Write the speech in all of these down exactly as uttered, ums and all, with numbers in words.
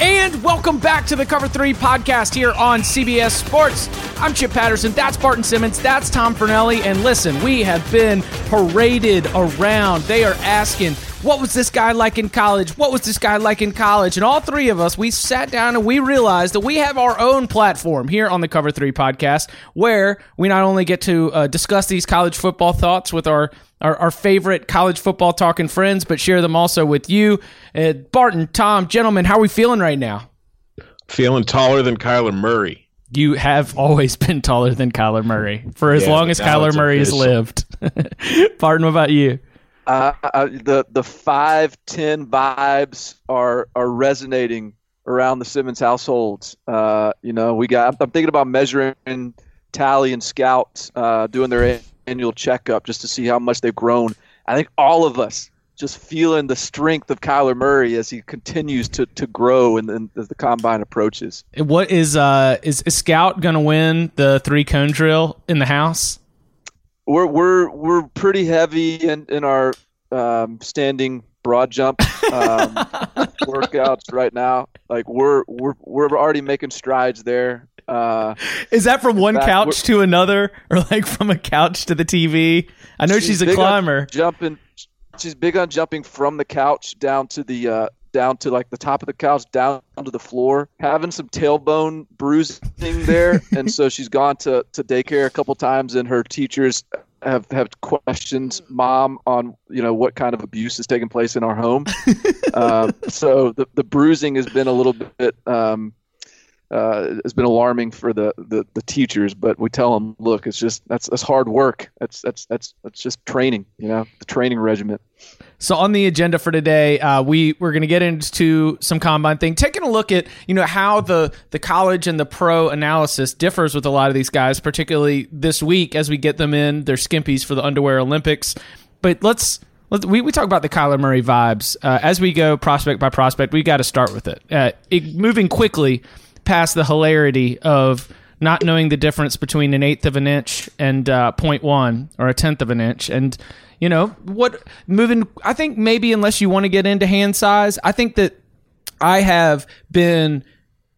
And welcome back to the Cover three Podcast here on C B S Sports. I'm Chip Patterson, that's Barton Simmons, that's Tom Fornelli, and listen, we have been paraded around. They are asking, what was this guy like in college? What was this guy like in college? And all three of us, we sat down and we realized that we have our own platform here on the Cover three Podcast, where we not only get to uh, discuss these college football thoughts with our Our, our favorite college football talking friends, but share them also with you. Uh, Barton, Tom, gentlemen, how are we feeling right now? Feeling taller than Kyler Murray. You have always been taller than Kyler Murray for as yeah, long as Kyler Murray has lived. Barton, what about you? Uh, I, the the five ten vibes are are resonating around the Simmons household. Uh, you know, we got. I'm, I'm thinking about measuring Tally and Scout uh, doing their annual checkup just to see how much they've grown. I think all of us just feeling the strength of Kyler Murray as he continues to to grow and then as the combine approaches. What is uh is, is Scout gonna win the three cone drill in the house? We're we're we're pretty heavy in in our um, standing broad jump um, workouts right now. Like we're we're we're already making strides there. Uh, is that from one that, couch to another, or like from a couch to the T V? I know she's, she's a climber. Jumping, she's big on jumping from the couch down to the uh, down to like the top of the couch down to the floor. Having some tailbone bruising there, and so she's gone to, to daycare a couple times, and her teachers have have questions, mom, on you know what kind of abuse is taking place in our home. uh, so the the bruising has been a little bit. Um, Uh, it's been alarming for the, the, the teachers, but we tell them, look, it's just that's that's hard work. That's that's that's that's just training, you know, the training regiment. So on the agenda for today, uh, we we're going to get into some combine thing, taking a look at you know how the the college and the pro analysis differs with a lot of these guys, particularly this week as we get them in their skimpies for the Underwear Olympics. But let's. We we talk about the Kyler Murray vibes uh, as we go prospect by prospect. We got to start with it. Uh, it moving quickly past the hilarity of not knowing the difference between an eighth of an inch and uh, zero point one or a tenth of an inch. And, you know, what moving, I think maybe unless you want to get into hand size, I think that I have been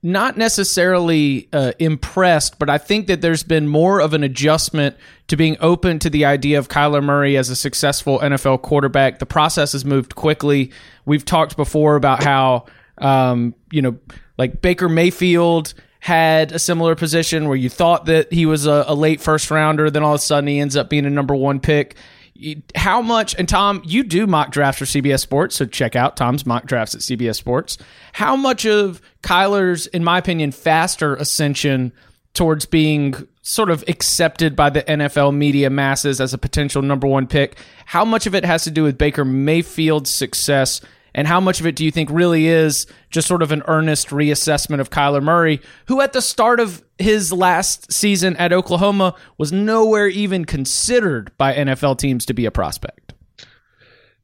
not necessarily uh, impressed, but I think that there's been more of an adjustment to being open to the idea of Kyler Murray as a successful N F L quarterback. The process has moved quickly. We've talked before about how, um, you know, like Baker Mayfield had a similar position where you thought that he was a, a late first rounder, then all of a sudden he ends up being a number one pick. How much, and Tom, you do mock drafts for C B S Sports, so check out Tom's mock drafts at C B S Sports. How much of Kyler's, in my opinion, faster ascension towards being sort of accepted by the N F L media masses as a potential number one pick, how much of it has to do with Baker Mayfield's success? And how much of it do you think really is just sort of an earnest reassessment of Kyler Murray, who at the start of his last season at Oklahoma was nowhere even considered by N F L teams to be a prospect?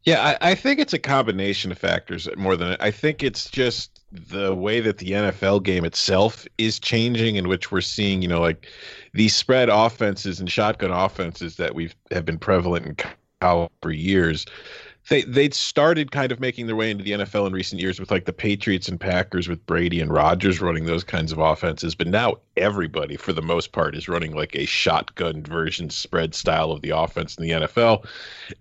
Yeah, I, I think it's a combination of factors more than I think it's just the way that the N F L game itself is changing, in which we're seeing, you know, like these spread offenses and shotgun offenses that we've have been prevalent in college for years. They they'd started kind of making their way into the N F L in recent years with like the Patriots and Packers with Brady and Rodgers running those kinds of offenses. But now everybody, for the most part, is running like a shotgun version spread style of the offense in the N F L.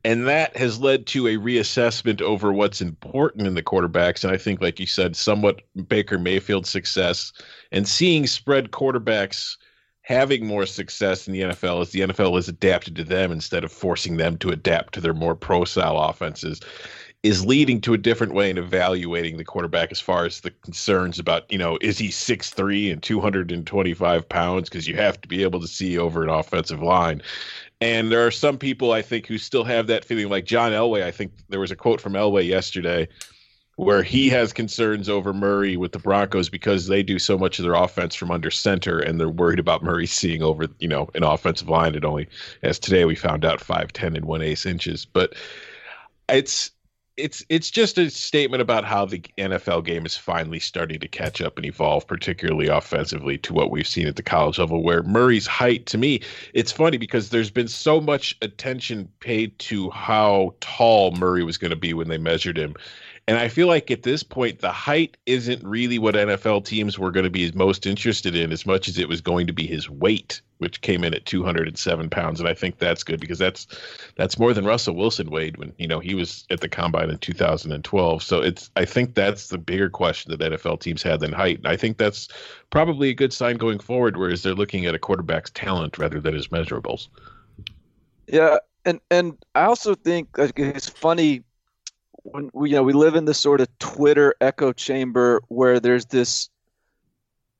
And that has led to a reassessment over what's important in the quarterbacks. And I think, like you said, somewhat Baker Mayfield's success and seeing spread quarterbacks having more success in the N F L as the N F L has adapted to them instead of forcing them to adapt to their more pro-style offenses is leading to a different way in evaluating the quarterback as far as the concerns about, you know, is he six three and two hundred twenty-five pounds? Because you have to be able to see over an offensive line. And there are some people, I think, who still have that feeling like John Elway. I think there was a quote from Elway yesterday where he has concerns over Murray with the Broncos because they do so much of their offense from under center, and they're worried about Murray seeing over, you know, an offensive line that only, as today we found out, five ten and one eighth inches. But it's it's it's just a statement about how the N F L game is finally starting to catch up and evolve, particularly offensively, to what we've seen at the college level, where Murray's height, to me, it's funny because there's been so much attention paid to how tall Murray was going to be when they measured him. And I feel like at this point, the height isn't really what N F L teams were going to be most interested in as much as it was going to be his weight, which came in at two hundred seven pounds. And I think that's good because that's that's more than Russell Wilson weighed when, you know, he was at the combine in two thousand twelve. So it's I think that's the bigger question that N F L teams had than height. And I think that's probably a good sign going forward, whereas they're looking at a quarterback's talent rather than his measurables. Yeah. And, and I also think it's funny. When we, you know, we live in this sort of Twitter echo chamber where there's this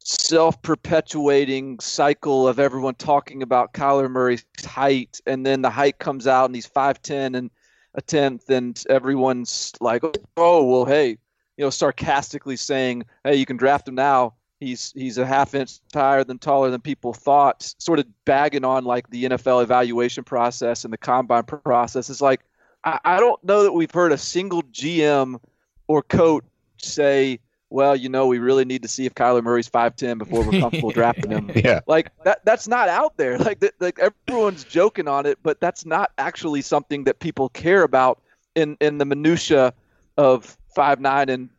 self-perpetuating cycle of everyone talking about Kyler Murray's height, and then the height comes out and he's five ten and a tenth, and everyone's like, oh, well, hey, you know, sarcastically saying, hey, you can draft him now. He's he's a half inch higher than taller than people thought, sort of bagging on like the N F L evaluation process and the combine process. It's like, I don't know that we've heard a single G M or coach say, well, you know, we really need to see if Kyler Murray's five ten before we're comfortable drafting him. Yeah. Like, that that's not out there. Like, th- like everyone's joking on it, but that's not actually something that people care about in, in the minutia of five nine and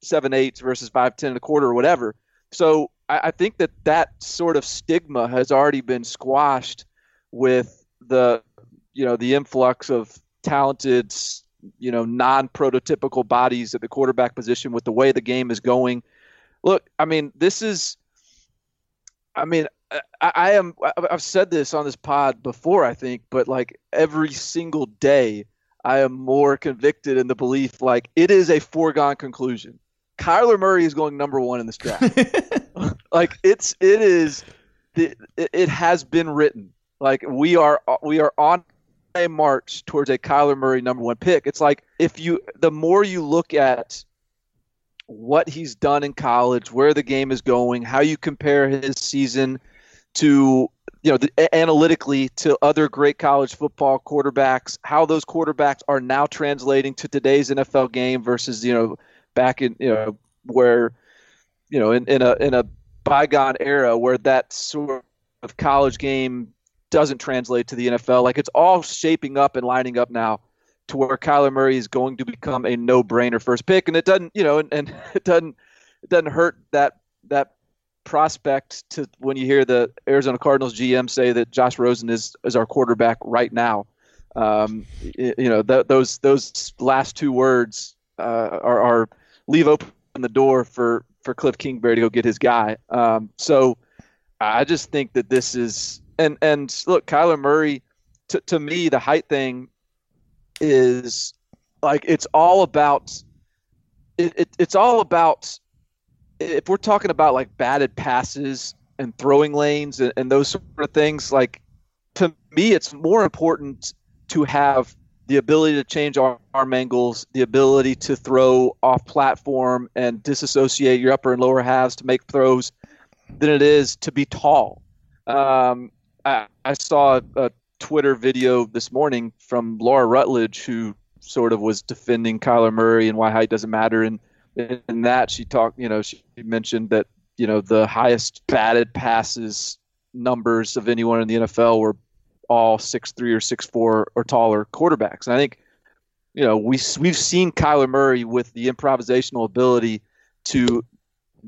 seven eighths versus five ten and a quarter or whatever. So I, I think that that sort of stigma has already been squashed with the, you know, the influx of talented, you know, non-prototypical bodies at the quarterback position with the way the game is going. Look, I mean, this is, I mean, I, I am, I've said this on this pod before, I think, but like every single day I am more convicted in the belief, like it is a foregone conclusion. Kyler Murray is going number one in this draft. Like it's, it is, it, it has been written. Like we are, we are on a march towards a Kyler Murray number one pick. It's like if you, the more you look at what he's done in college, where the game is going, how you compare his season to, you know, the, analytically to other great college football quarterbacks, how those quarterbacks are now translating to today's N F L game versus, you know, back in, you know, where, you know, in, in a in a bygone era where that sort of college game doesn't translate to the N F L. Like it's all shaping up and lining up now to where Kyler Murray is going to become a no-brainer first pick. And it doesn't, you know, and, and it doesn't, it doesn't hurt that, that prospect to when you hear the Arizona Cardinals G M say that Josh Rosen is, is our quarterback right now. Um, you know, th- those, those last two words uh, are, are leave open the door for, for Cliff Kingsbury to go get his guy. Um, so I just think that this is, And and look, Kyler Murray, to to me, the height thing is like it's all about it, it. It's all about if we're talking about like batted passes and throwing lanes and, and those sort of things. Like to me, it's more important to have the ability to change arm angles, the ability to throw off platform and disassociate your upper and lower halves to make throws, than it is to be tall. Um, I, I saw a Twitter video this morning from Laura Rutledge, who sort of was defending Kyler Murray and why height doesn't matter. And in that, she talked, you know, she mentioned that, you know, the highest batted passes numbers of anyone in the N F L were all six three or six four or taller quarterbacks. And I think, you know, we we've seen Kyler Murray with the improvisational ability to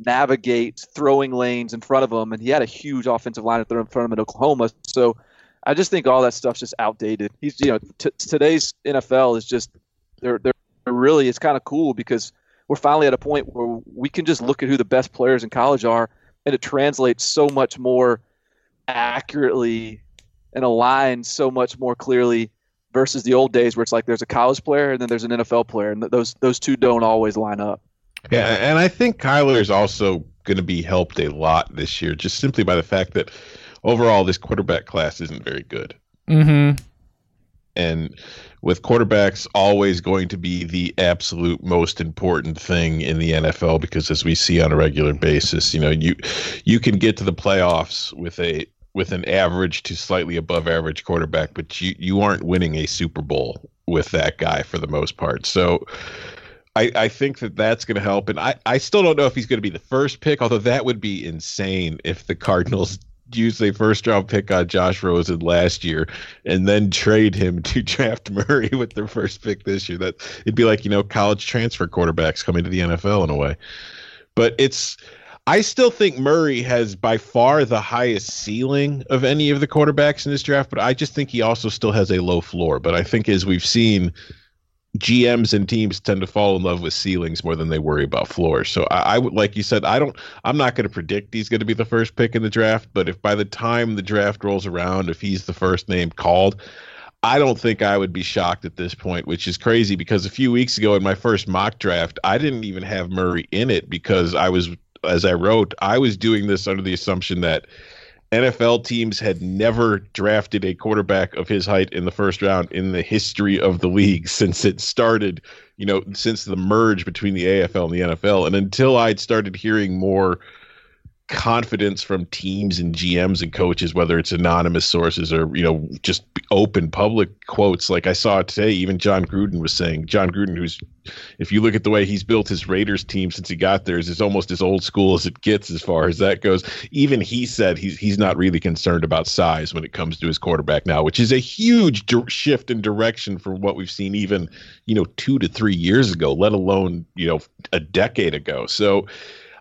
navigate throwing lanes in front of him, and he had a huge offensive line in front of him in Oklahoma. So I just think all that stuff's just outdated. He's, you know, t- today's N F L is just they're they're really it's kind of cool because we're finally at a point where we can just look at who the best players in college are, and it translates so much more accurately and aligns so much more clearly versus the old days where it's like there's a college player and then there's an N F L player, and th- those those two don't always line up. Yeah, and I think Kyler is also going to be helped a lot this year, just simply by the fact that overall this quarterback class isn't very good. Mm-hmm. And with quarterbacks always going to be the absolute most important thing in the N F L, because as we see on a regular basis, you know, you you can get to the playoffs with a with an average to slightly above average quarterback, but you, you aren't winning a Super Bowl with that guy for the most part. So I, I think that that's going to help. And I, I still don't know if he's going to be the first pick, although that would be insane if the Cardinals used a first round pick on Josh Rosen last year and then trade him to draft Murray with their first pick this year. That it'd be like, you know, college transfer quarterbacks coming to the N F L in a way. But it's, I still think Murray has by far the highest ceiling of any of the quarterbacks in this draft, but I just think he also still has a low floor. But I think as we've seen, G Ms and teams tend to fall in love with ceilings more than they worry about floors. So I, I would, like you said, I don't, I'm not going to predict he's going to be the first pick in the draft, but if by the time the draft rolls around, if he's the first name called, I don't think I would be shocked at this point, which is crazy because a few weeks ago in my first mock draft, I didn't even have Murray in it because I was, as I wrote, I was doing this under the assumption that N F L teams had never drafted a quarterback of his height in the first round in the history of the league since it started, you know, since the merge between the A F L and the N F L. And until I'd started hearing more confidence from teams and G Ms and coaches, whether it's anonymous sources or, you know, just open public quotes, like I saw today, even John Gruden was saying, John Gruden, who's, if you look at the way he's built his Raiders team since he got there, is almost as old school as it gets as far as that goes. Even he said he's he's not really concerned about size when it comes to his quarterback now, which is a huge di- shift in direction from what we've seen even, you know, two to three years ago, let alone, you know, a decade ago. So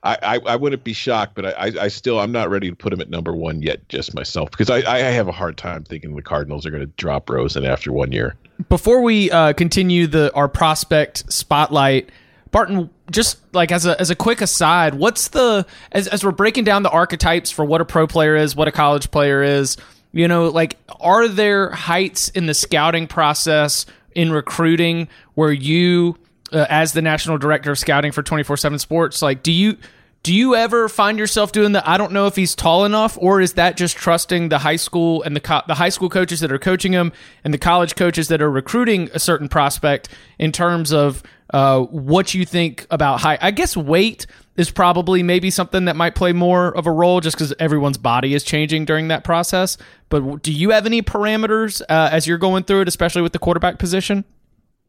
I, I wouldn't be shocked, but I, I still, I'm not ready to put him at number one yet, just myself, because I, I have a hard time thinking the Cardinals are going to drop Rosen after one year. Before we uh, continue the our prospect spotlight, Barton, just like as a as a quick aside, what's the, as as we're breaking down the archetypes for what a pro player is, what a college player is, you know, like, are there heights in the scouting process in recruiting where you, uh, as the national director of scouting for twenty-four seven Sports, like, do you Do you ever find yourself doing the, I don't know if he's tall enough, or is that just trusting the high school and the co- the high school coaches that are coaching him and the college coaches that are recruiting a certain prospect in terms of uh, what you think about height? I guess weight is probably maybe something that might play more of a role just because everyone's body is changing during that process. But do you have any parameters uh, as you're going through it, especially with the quarterback position?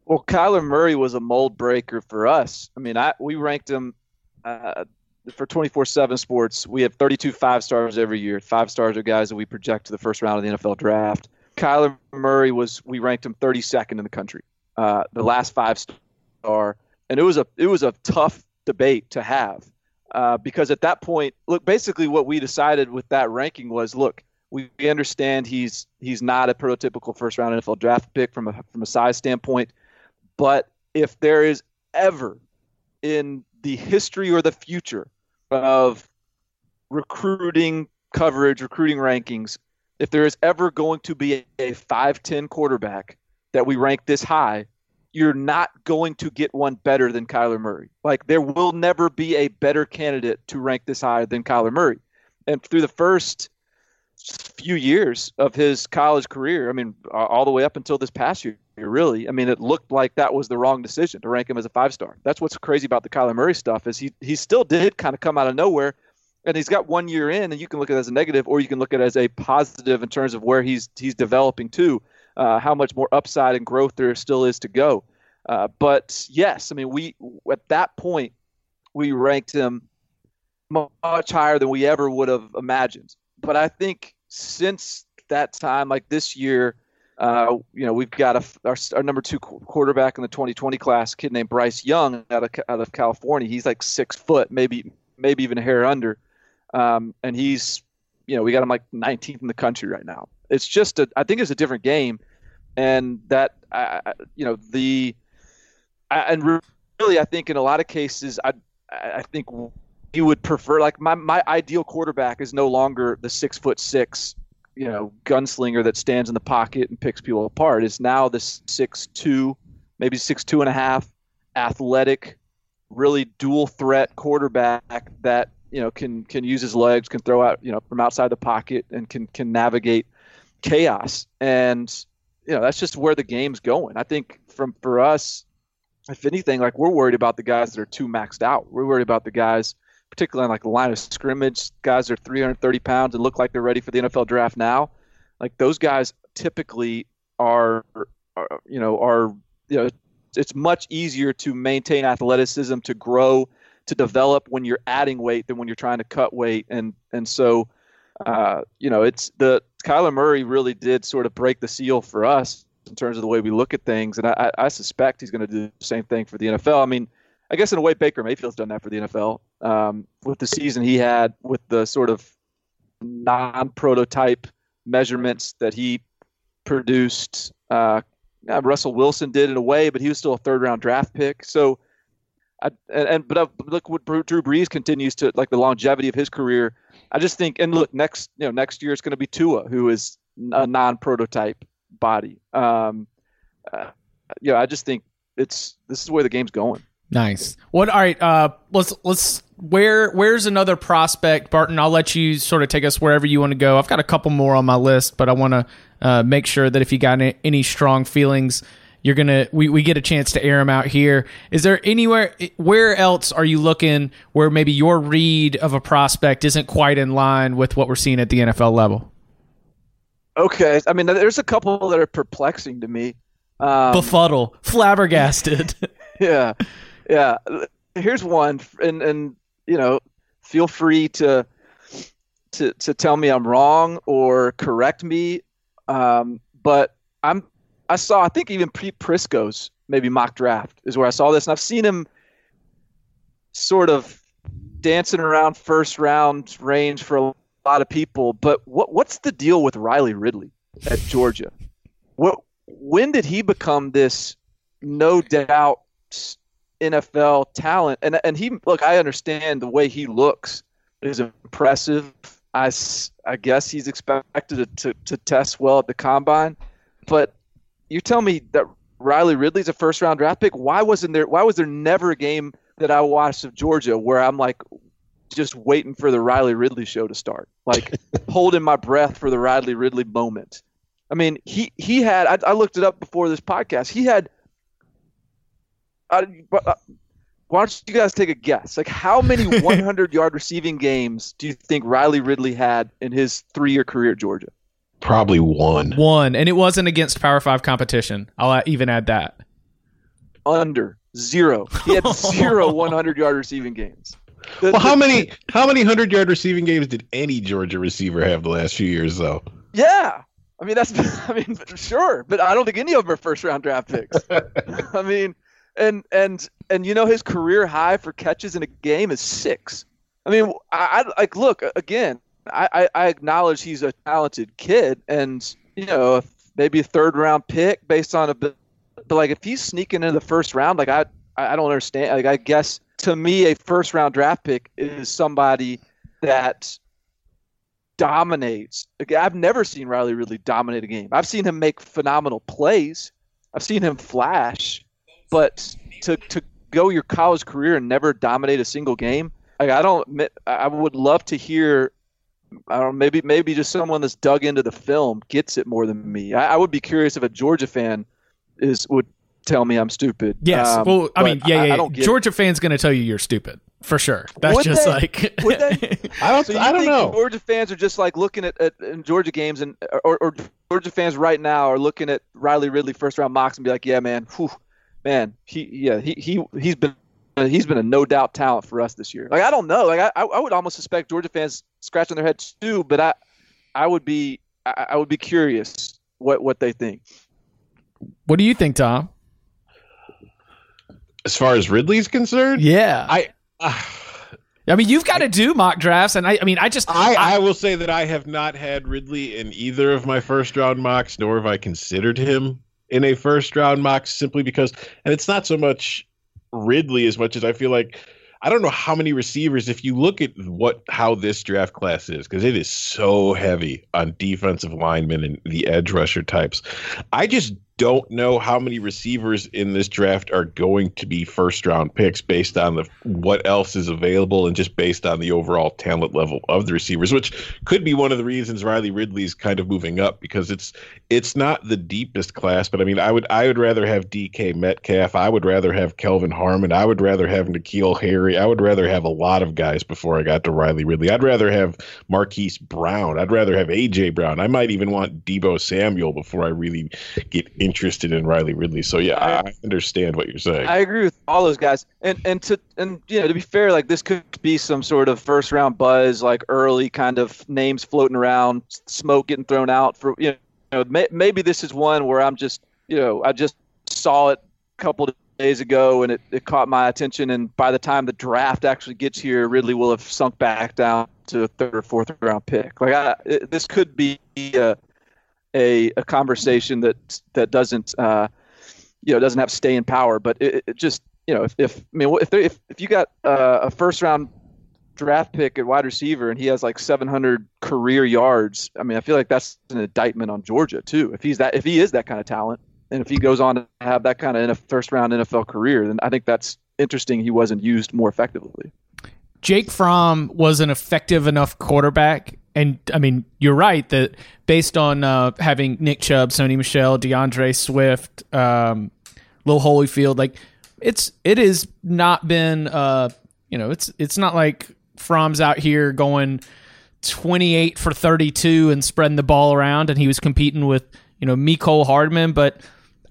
Well, Kyler Murray was a mold breaker for us. I mean, I we ranked him uh, – for twenty-four seven Sports, we have thirty-two five-stars every year. Five-stars are guys that we project to the first round of the N F L draft. Kyler Murray was, we ranked him thirty-second in the country, uh, the last five-star. And it was a it was a tough debate to have uh, because at that point, look, basically what we decided with that ranking was, look, we, we understand he's he's not a prototypical first-round N F L draft pick from a from a size standpoint, but if there is ever in the history or the future of recruiting coverage, recruiting rankings, if there is ever going to be a five ten quarterback that we rank this high, you're not going to get one better than Kyler Murray. Like, there will never be a better candidate to rank this high than Kyler Murray. And through the first few years of his college career, I mean, all the way up until this past year, really, I mean, it looked like that was the wrong decision to rank him as a five-star. That's what's crazy about the Kyler Murray stuff is he he still did kind of come out of nowhere, and he's got one year in, and you can look at it as a negative, or you can look at it as a positive in terms of where he's he's developing to, uh, how much more upside and growth there still is to go. Uh, but yes, I mean, we at that point we ranked him much higher than we ever would have imagined. But I think since that time, like this year, Uh, you know, we've got a, our, our number two quarterback in the twenty twenty class, a kid named Bryce Young out of out of California. He's like six foot, maybe maybe even a hair under, um, and he's, you know, we got him like nineteenth in the country right now. It's just a, I think it's a different game, and that I, you know the, I, and really I think in a lot of cases I I think you would prefer, like, my my ideal quarterback is no longer the six foot six, you know, gunslinger that stands in the pocket and picks people apart. It's now this six two, maybe six two and a half, athletic, really dual threat quarterback that, you know, can can use his legs, can throw out, you know, from outside the pocket, and can can navigate chaos. And you know, that's just where the game's going. I think from for us, if anything, like we're worried about the guys that are too maxed out. We're worried about the guys, particularly on like the line of scrimmage, guys that are three hundred thirty pounds and look like they're ready for the N F L draft now. Like those guys typically are, are you know, are, you know, it's much easier to maintain athleticism, to grow, to develop when you're adding weight than when you're trying to cut weight. And, and so, uh, you know, it's the Kyler Murray really did sort of break the seal for us in terms of the way we look at things. And I, I suspect he's going to do the same thing for the N F L. I mean, I guess in a way, Baker Mayfield's done that for the N F L um, with the season he had, with the sort of non-prototype measurements that he produced. Uh, Russell Wilson did in a way, but he was still a third-round draft pick. So, I, and, and but I, look what Drew Brees continues to, like the longevity of his career. I just think, and look, next you know next year it's going to be Tua, who is a non-prototype body. Um, uh, you know, I just think it's this is where the game's going. Nice. What? All right. Uh, let's let's. Where where's another prospect, Barton? I'll let you sort of take us wherever you want to go. I've got a couple more on my list, but I want to uh, make sure that if you got any, any strong feelings, you're gonna we, we get a chance to air them out here. Is there anywhere where else are you looking where maybe your read of a prospect isn't quite in line with what we're seeing at the N F L level? Okay, I mean, there's a couple that are perplexing to me. Um, Befuddled, flabbergasted. yeah, yeah. Here's one, and and. You know, feel free to to to tell me I'm wrong or correct me. Um, but I'm I saw I think even Pete Prisco's maybe mock draft is where I saw this, and I've seen him sort of dancing around first round range for a lot of people. But what what's the deal with Riley Ridley at Georgia? What when did he become this no doubt N F L talent? And and he look, I understand the way he looks is impressive. I, I guess he's expected to, to, to test well at the combine. But you tell me that Riley Ridley's a first round draft pick. Why wasn't there? Why was there never a game that I watched of Georgia where I'm like just waiting for the Riley Ridley show to start, like holding my breath for the Riley Ridley moment? I mean, he he had. I, I looked it up before this podcast. He had. Uh, why don't you guys take a guess? Like, how many hundred-yard receiving games do you think Riley Ridley had in his three-year career at Georgia? Probably one. One, and it wasn't against Power Five competition. I'll even add that. Under zero. He had zero hundred-yard receiving games. The, well, the, how many how many hundred-yard receiving games did any Georgia receiver have the last few years, though? Yeah. I mean, that's. I mean, sure, but I don't think any of them are first-round draft picks. I mean. And and and you know his career high for catches in a game is six. I mean, I, I like look again. I, I acknowledge he's a talented kid, and you know maybe a third round pick based on a bit. But like if he's sneaking into the first round, like I I don't understand. Like I guess to me a first round draft pick is somebody that dominates. Like, I've never seen Riley really dominate a game. I've seen him make phenomenal plays. I've seen him flash. But to to go your college career and never dominate a single game, like I don't. I would love to hear. I don't. Maybe maybe just someone that's dug into the film gets it more than me. I, I would be curious if a Georgia fan is would tell me I'm stupid. Yes. Um, well, I mean, yeah, I, yeah. I don't Georgia it. Fan's going to tell you you're stupid for sure. That's would just they, like. would they? I don't. So you I don't think know. Georgia fans are just like looking at, at in Georgia games and or, or Georgia fans right now are looking at Riley Ridley first round mocks and be like, yeah, man. Whew. Man, he yeah he he he's been he's been a no doubt talent for us this year. Like I don't know, like I I would almost suspect Georgia fans scratching their heads too, but I I would be I would be curious what, what they think. What do you think, Tom? As far as Ridley's concerned, yeah, I. Uh, I mean, you've got to do mock drafts, and I, I mean, I just... I, I, I will say that I have not had Ridley in either of my first-round mocks, nor have I considered him in a first-round mock simply because... And it's not so much Ridley as much as I feel like... I don't know how many receivers, if you look at what how this draft class is, because it is so heavy on defensive linemen and the edge rusher types. I just don't know how many receivers in this draft are going to be first round picks based on the what else is available and just based on the overall talent level of the receivers, which could be one of the reasons Riley Ridley's kind of moving up, because it's it's not the deepest class. But I mean, I would I would rather have D K Metcalf. I would rather have Kelvin Harmon. I would rather have N'Keal Harry. I would rather have a lot of guys before I got to Riley Ridley. I'd rather have Marquise Brown. I'd rather have A J Brown. I might even want Debo Samuel before I really get interested in Riley Ridley. So yeah, I understand what you're saying. I agree with all those guys. And and to and you know, to be fair, like this could be some sort of first round buzz, like early kind of names floating around, smoke getting thrown out for you know, may, maybe this is one where I'm just, you know, I just saw it a couple of days ago and it, it caught my attention, and by the time the draft actually gets here, Ridley will have sunk back down to a third or fourth round pick. Like I, it, this could be a A, a conversation that that doesn't uh, you know doesn't have stay in power, but it, it just you know if, if I mean if they, if if you got uh, a first round draft pick at wide receiver and he has like seven hundred career yards, I mean I feel like that's an indictment on Georgia too. If he's that if he is that kind of talent and if he goes on to have that kind of first round N F L career, then I think that's interesting. He wasn't used more effectively. Jake Fromm was an effective enough quarterback. And, I mean, you're right that based on uh, having Nick Chubb, Sony Michel, DeAndre Swift, um, Lil Holyfield, like, it's it has not been, uh, you know, it's it's not like Fromm's out here going twenty-eight for thirty-two and spreading the ball around, and he was competing with, you know, Mecole Hardman. But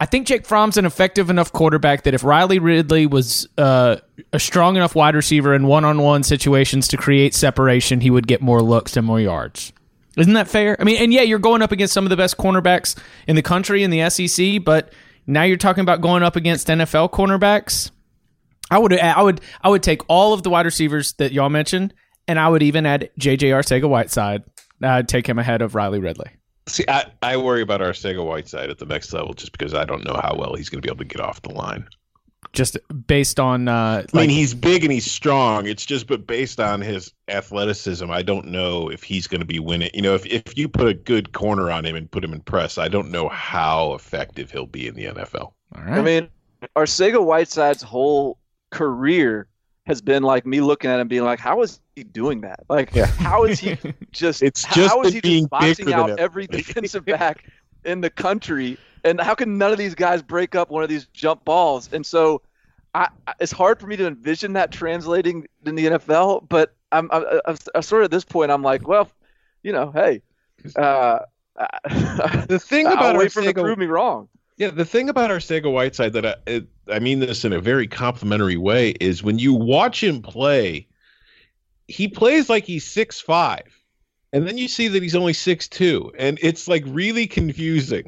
I think Jake Fromm's an effective enough quarterback that if Riley Ridley was uh, a strong enough wide receiver in one-on-one situations to create separation, he would get more looks and more yards. Isn't that fair? I mean, and yeah, you're going up against some of the best cornerbacks in the country in the S E C, but now you're talking about going up against N F L cornerbacks. I would, I would, I would take all of the wide receivers that y'all mentioned, and I would even add J J. Arcega-Whiteside. I'd take him ahead of Riley Ridley. See, I, I worry about Arcega-Whiteside at the next level just because I don't know how well he's going to be able to get off the line. Just based on... Uh, I mean, like, he's big and he's strong. It's just, but based on his athleticism, I don't know if he's going to be winning. You know, if, if you put a good corner on him and put him in press, I don't know how effective he'll be in the N F L. All right. I mean, Arcega-Whiteside's whole career has been like me looking at him being like, how is he doing that? Like, yeah. how is he just, it's just how is he just boxing out every defensive back in the country? And how can none of these guys break up one of these jump balls? And so I, it's hard for me to envision that translating in the N F L, but I'm, I, I, I sort of at this point, I'm like, well, you know, hey, uh, the thing about I'll wait for him to prove me wrong. Yeah, the thing about Arcega-Whiteside that I, it, I mean this in a very complimentary way is when you watch him play, he plays like he's six five, and then you see that he's only six two, and it's like really confusing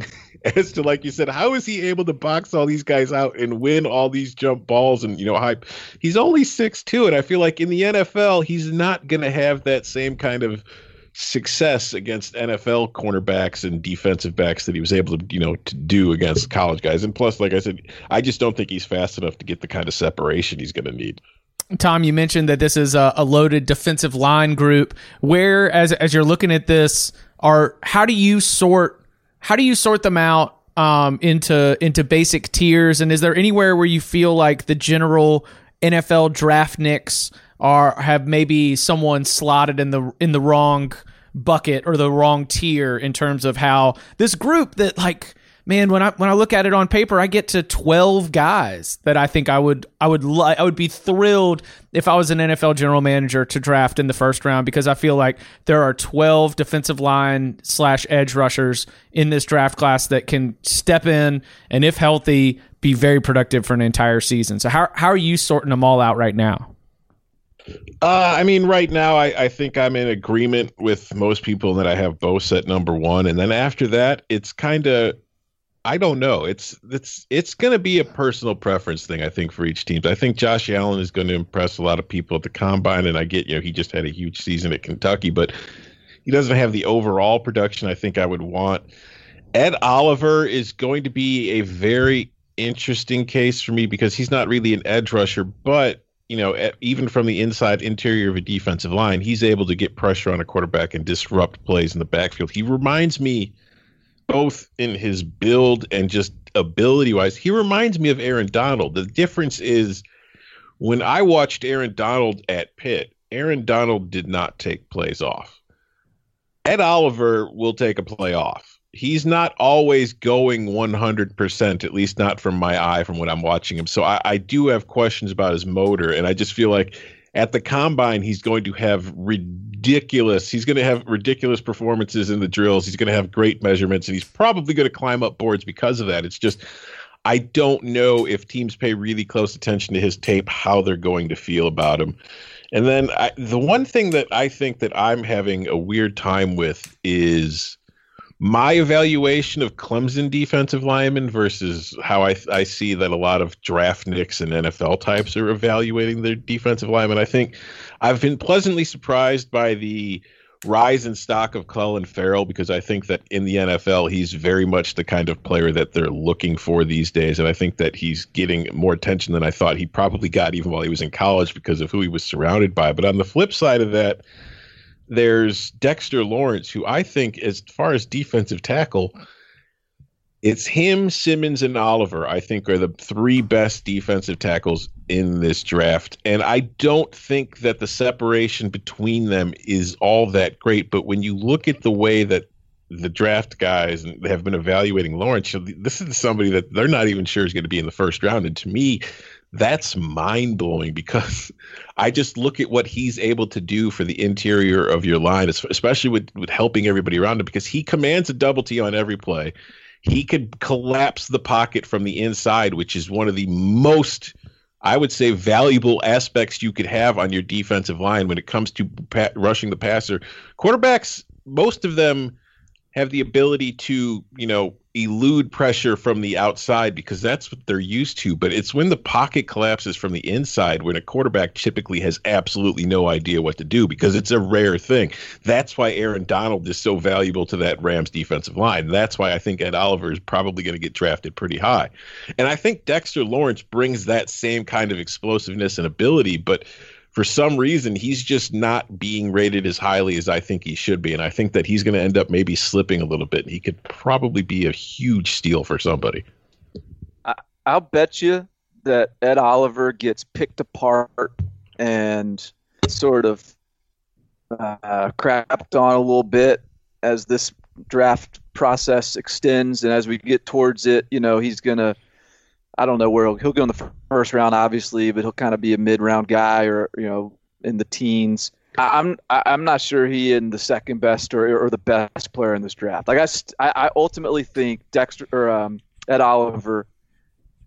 as to, like you said, how is he able to box all these guys out and win all these jump balls and, you know, hype? He's only six two, and I feel like in the N F L, he's not going to have that same kind of success against N F L cornerbacks and defensive backs that he was able to, you know, to do against college guys. And plus, like I said, I just don't think he's fast enough to get the kind of separation he's going to need. Tom, you mentioned that this is a, a loaded defensive line group. Where, as as you're looking at this, are how do you sort how do you sort them out um, into into basic tiers? And is there anywhere where you feel like the general N F L draft nicks are have maybe someone slotted in the in the wrong bucket or the wrong tier in terms of how this group that, like, man, when I when I look at it on paper, I get to twelve guys that I think I would I would li- I would be thrilled if I was an N F L general manager to draft in the first round, because I feel like there are twelve defensive line slash edge rushers in this draft class that can step in and, if healthy, be very productive for an entire season. So how how are you sorting them all out right now? Uh, I mean, right now, I, I think I'm in agreement with most people that I have Bosa at number one. And then after that, it's kind of, I don't know. It's it's it's going to be a personal preference thing, I think, for each team. I think Josh Allen is going to impress a lot of people at the Combine. And I get, you know, he just had a huge season at Kentucky, but he doesn't have the overall production I think I would want. Ed Oliver is going to be a very interesting case for me because he's not really an edge rusher, but you know, even from the inside interior of a defensive line, he's able to get pressure on a quarterback and disrupt plays in the backfield. He reminds me both in his build and just ability-wise, he reminds me of Aaron Donald. The difference is when I watched Aaron Donald at Pitt, Aaron Donald did not take plays off. Ed Oliver will take a play off. He's not always going one hundred percent, at least not from my eye, from what I'm watching him. So I, I do have questions about his motor, and I just feel like at the combine, he's going to have ridiculous, he's going to have ridiculous performances in the drills. He's going to have great measurements, and he's probably going to climb up boards because of that. It's just, I don't know if teams pay really close attention to his tape, how they're going to feel about him. And then I, the one thing that I think that I'm having a weird time with is my evaluation of Clemson defensive linemen versus how I I see that a lot of draft nicks and N F L types are evaluating their defensive linemen. I think I've been pleasantly surprised by the rise in stock of Clelin Ferrell, because I think that in the N F L, he's very much the kind of player that they're looking for these days. And I think that he's getting more attention than I thought he probably got even while he was in college because of who he was surrounded by. But on the flip side of that, there's Dexter Lawrence, who I think, as far as defensive tackle, it's him, Simmons, and Oliver, I think, are the three best defensive tackles in this draft. And I don't think that the separation between them is all that great. But when you look at the way that the draft guys have been evaluating Lawrence, this is somebody that they're not even sure is going to be in the first round. And to me, that's mind-blowing, because I just look at what he's able to do for the interior of your line, especially with, with helping everybody around him, because he commands a double T on every play. He could collapse the pocket from the inside, which is one of the most, I would say, valuable aspects you could have on your defensive line when it comes to pa- rushing the passer. Quarterbacks, most of them have the ability to, you know, elude pressure from the outside because that's what they're used to. But it's when the pocket collapses from the inside when a quarterback typically has absolutely no idea what to do, because it's a rare thing. That's why Aaron Donald is so valuable to that Rams defensive line. That's why I think Ed Oliver is probably going to get drafted pretty high. And I think Dexter Lawrence brings that same kind of explosiveness and ability, but for some reason, he's just not being rated as highly as I think he should be. And I think that he's going to end up maybe slipping a little bit. He could probably be a huge steal for somebody. I, I'll bet you that Ed Oliver gets picked apart and sort of uh, crapped on a little bit as this draft process extends. And as we get towards it, you know, he's going to, I don't know where he'll, he'll go in the first round, obviously, but he'll kind of be a mid-round guy, or you know, in the teens. I, I'm I'm not sure he is the second best or or the best player in this draft. Like I, I ultimately think Dexter or um, Ed Oliver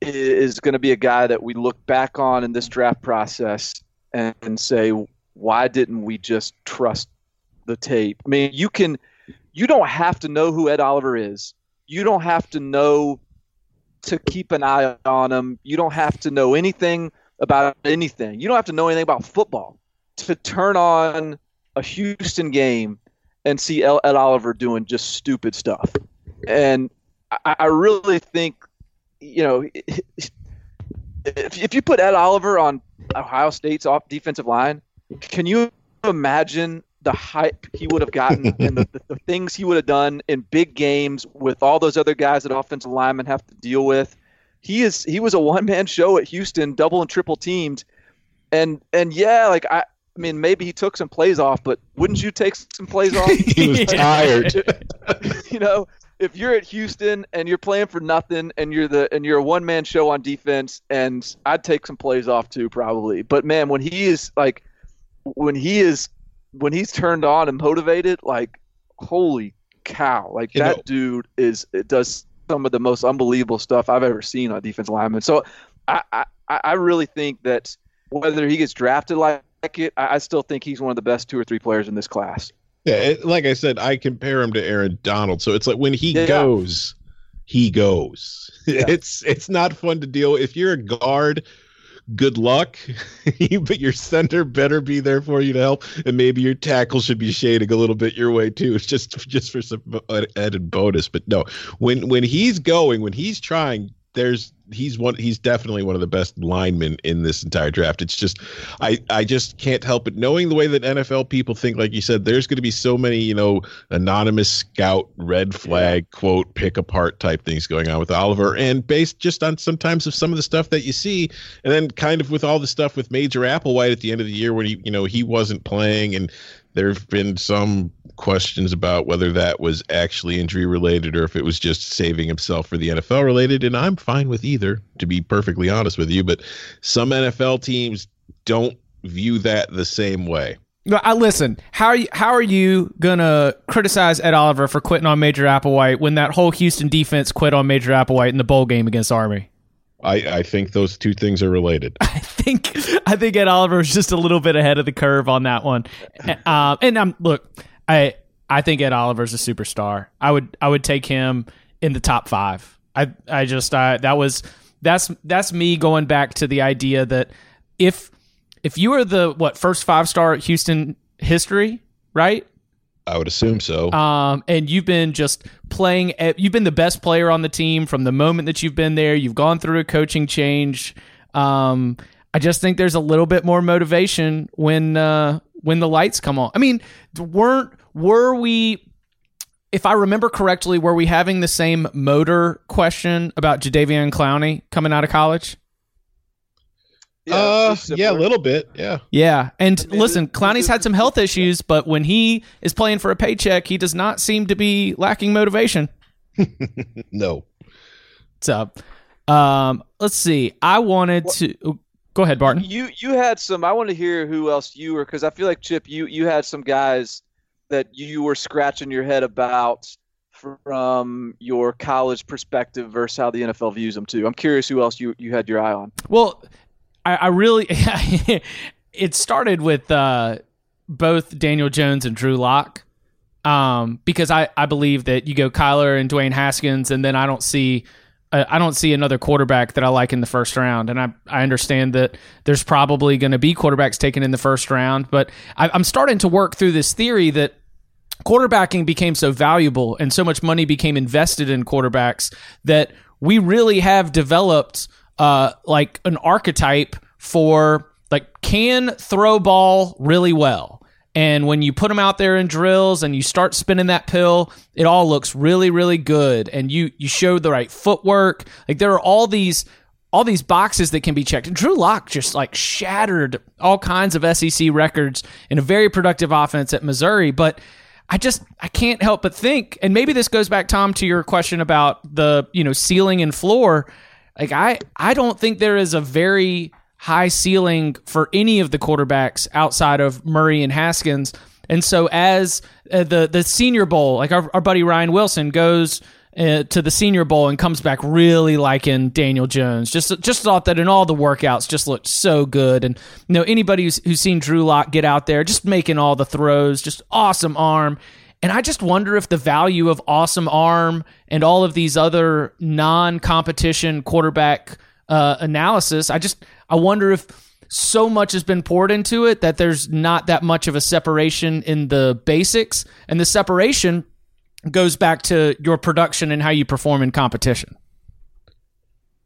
is going to be a guy that we look back on in this draft process and, and say, why didn't we just trust the tape? I mean, you can, you don't have to know who Ed Oliver is. You don't have to know to keep an eye on him. You don't have to know anything about anything. You don't have to know anything about football to turn on a Houston game and see Ed Oliver doing just stupid stuff. And I, I really think, you know, if, if you put Ed Oliver on Ohio State's off defensive line, can you imagine the hype he would have gotten and the, the things he would have done in big games with all those other guys that offensive linemen have to deal with? He is he was a one-man show at Houston, double and triple teamed. And and yeah, like I, I mean, maybe he took some plays off, but wouldn't you take some plays off? He was tired. You know, if you're at Houston and you're playing for nothing and you're the and you're a one-man show on defense, and I'd take some plays off too, probably. But man, when he is like when he is when he's turned on and motivated, like, holy cow. Like, you that know, dude is it does some of the most unbelievable stuff I've ever seen on defense linemen. So I, I, I really think that whether he gets drafted like it, I, I still think he's one of the best two or three players in this class. Yeah, it, like I said, I compare him to Aaron Donald. So it's like when he yeah. goes, he goes. Yeah. It's, it's not fun to deal with. If you're a guard, good luck, but your center better be there for you to help, and maybe your tackle should be shading a little bit your way too. It's just just for some added bonus. But no, when when he's going, when he's trying, there's he's one. He's definitely one of the best linemen in this entire draft. It's just, I, I just can't help it. Knowing the way that N F L people think, like you said, there's going to be so many, you know, anonymous scout, red flag, quote, pick apart type things going on with Oliver, and based just on sometimes of some of the stuff that you see, and then kind of with all the stuff with Major Applewhite at the end of the year when he, you know, he wasn't playing, and there have been some questions about whether that was actually injury related or if it was just saving himself for the N F L related. And I'm fine with either, to be perfectly honest with you. But some N F L teams don't view that the same way. No, I listen. How are you, how are you gonna criticize Ed Oliver for quitting on Major Applewhite when that whole Houston defense quit on Major Applewhite in the bowl game against Army? I, I think those two things are related. I think I think Ed Oliver was just a little bit ahead of the curve on that one. Um, and I'm look, I I think Ed Oliver's a superstar. I would I would take him in the top five. I I just I, that was that's that's me going back to the idea that if if you were the what first five star at Houston history, right? I would assume so. Um, and you've been just playing. At, you've been the best player on the team from the moment that you've been there. You've gone through a coaching change. Um, I just think there's a little bit more motivation when uh, when the lights come on. I mean, weren't were we? If I remember correctly, were we having the same motor question about Jadeveon Clowney coming out of college? Yeah, uh, yeah, a little bit. Yeah. Yeah. And I mean, listen, Clowney's had some health issues, but when he is playing for a paycheck, he does not seem to be lacking motivation. No. So, um, let's see. I wanted well, to oh, go ahead, Barton. You you had some, I want to hear who else you were, because I feel like, Chip, you, you had some guys that you were scratching your head about from your college perspective versus how the N F L views them, too. I'm curious who else you, you had your eye on. Well, I, I really, it started with uh, both Daniel Jones and Drew Lock, um, because I, I believe that you go Kyler and Dwayne Haskins, and then I don't see uh, I don't see another quarterback that I like in the first round, and I I understand that there's probably going to be quarterbacks taken in the first round, but I, I'm starting to work through this theory that quarterbacking became so valuable and so much money became invested in quarterbacks that we really have developed Uh, like an archetype for like can throw ball really well. And when you put them out there in drills and you start spinning that pill, it all looks really, really good. And you, you show the right footwork. Like there are all these, all these boxes that can be checked. And Drew Lock just like shattered all kinds of S E C records in a very productive offense at Missouri. But I just, I can't help but think, and maybe this goes back, Tom, to your question about the, you know, ceiling and floor. Like I, I don't think there is a very high ceiling for any of the quarterbacks outside of Murray and Haskins. And so as uh, the the Senior Bowl, like our, our buddy Ryan Wilson goes uh, to the Senior Bowl and comes back really liking Daniel Jones. Just just thought that in all the workouts just looked so good. And you know anybody who's, who's seen Drew Lock get out there, just making all the throws, just awesome arm. And I just wonder if the value of awesome arm and all of these other non-competition quarterback uh, analysis, I just I wonder if so much has been poured into it that there's not that much of a separation in the basics. And the separation goes back to your production and how you perform in competition.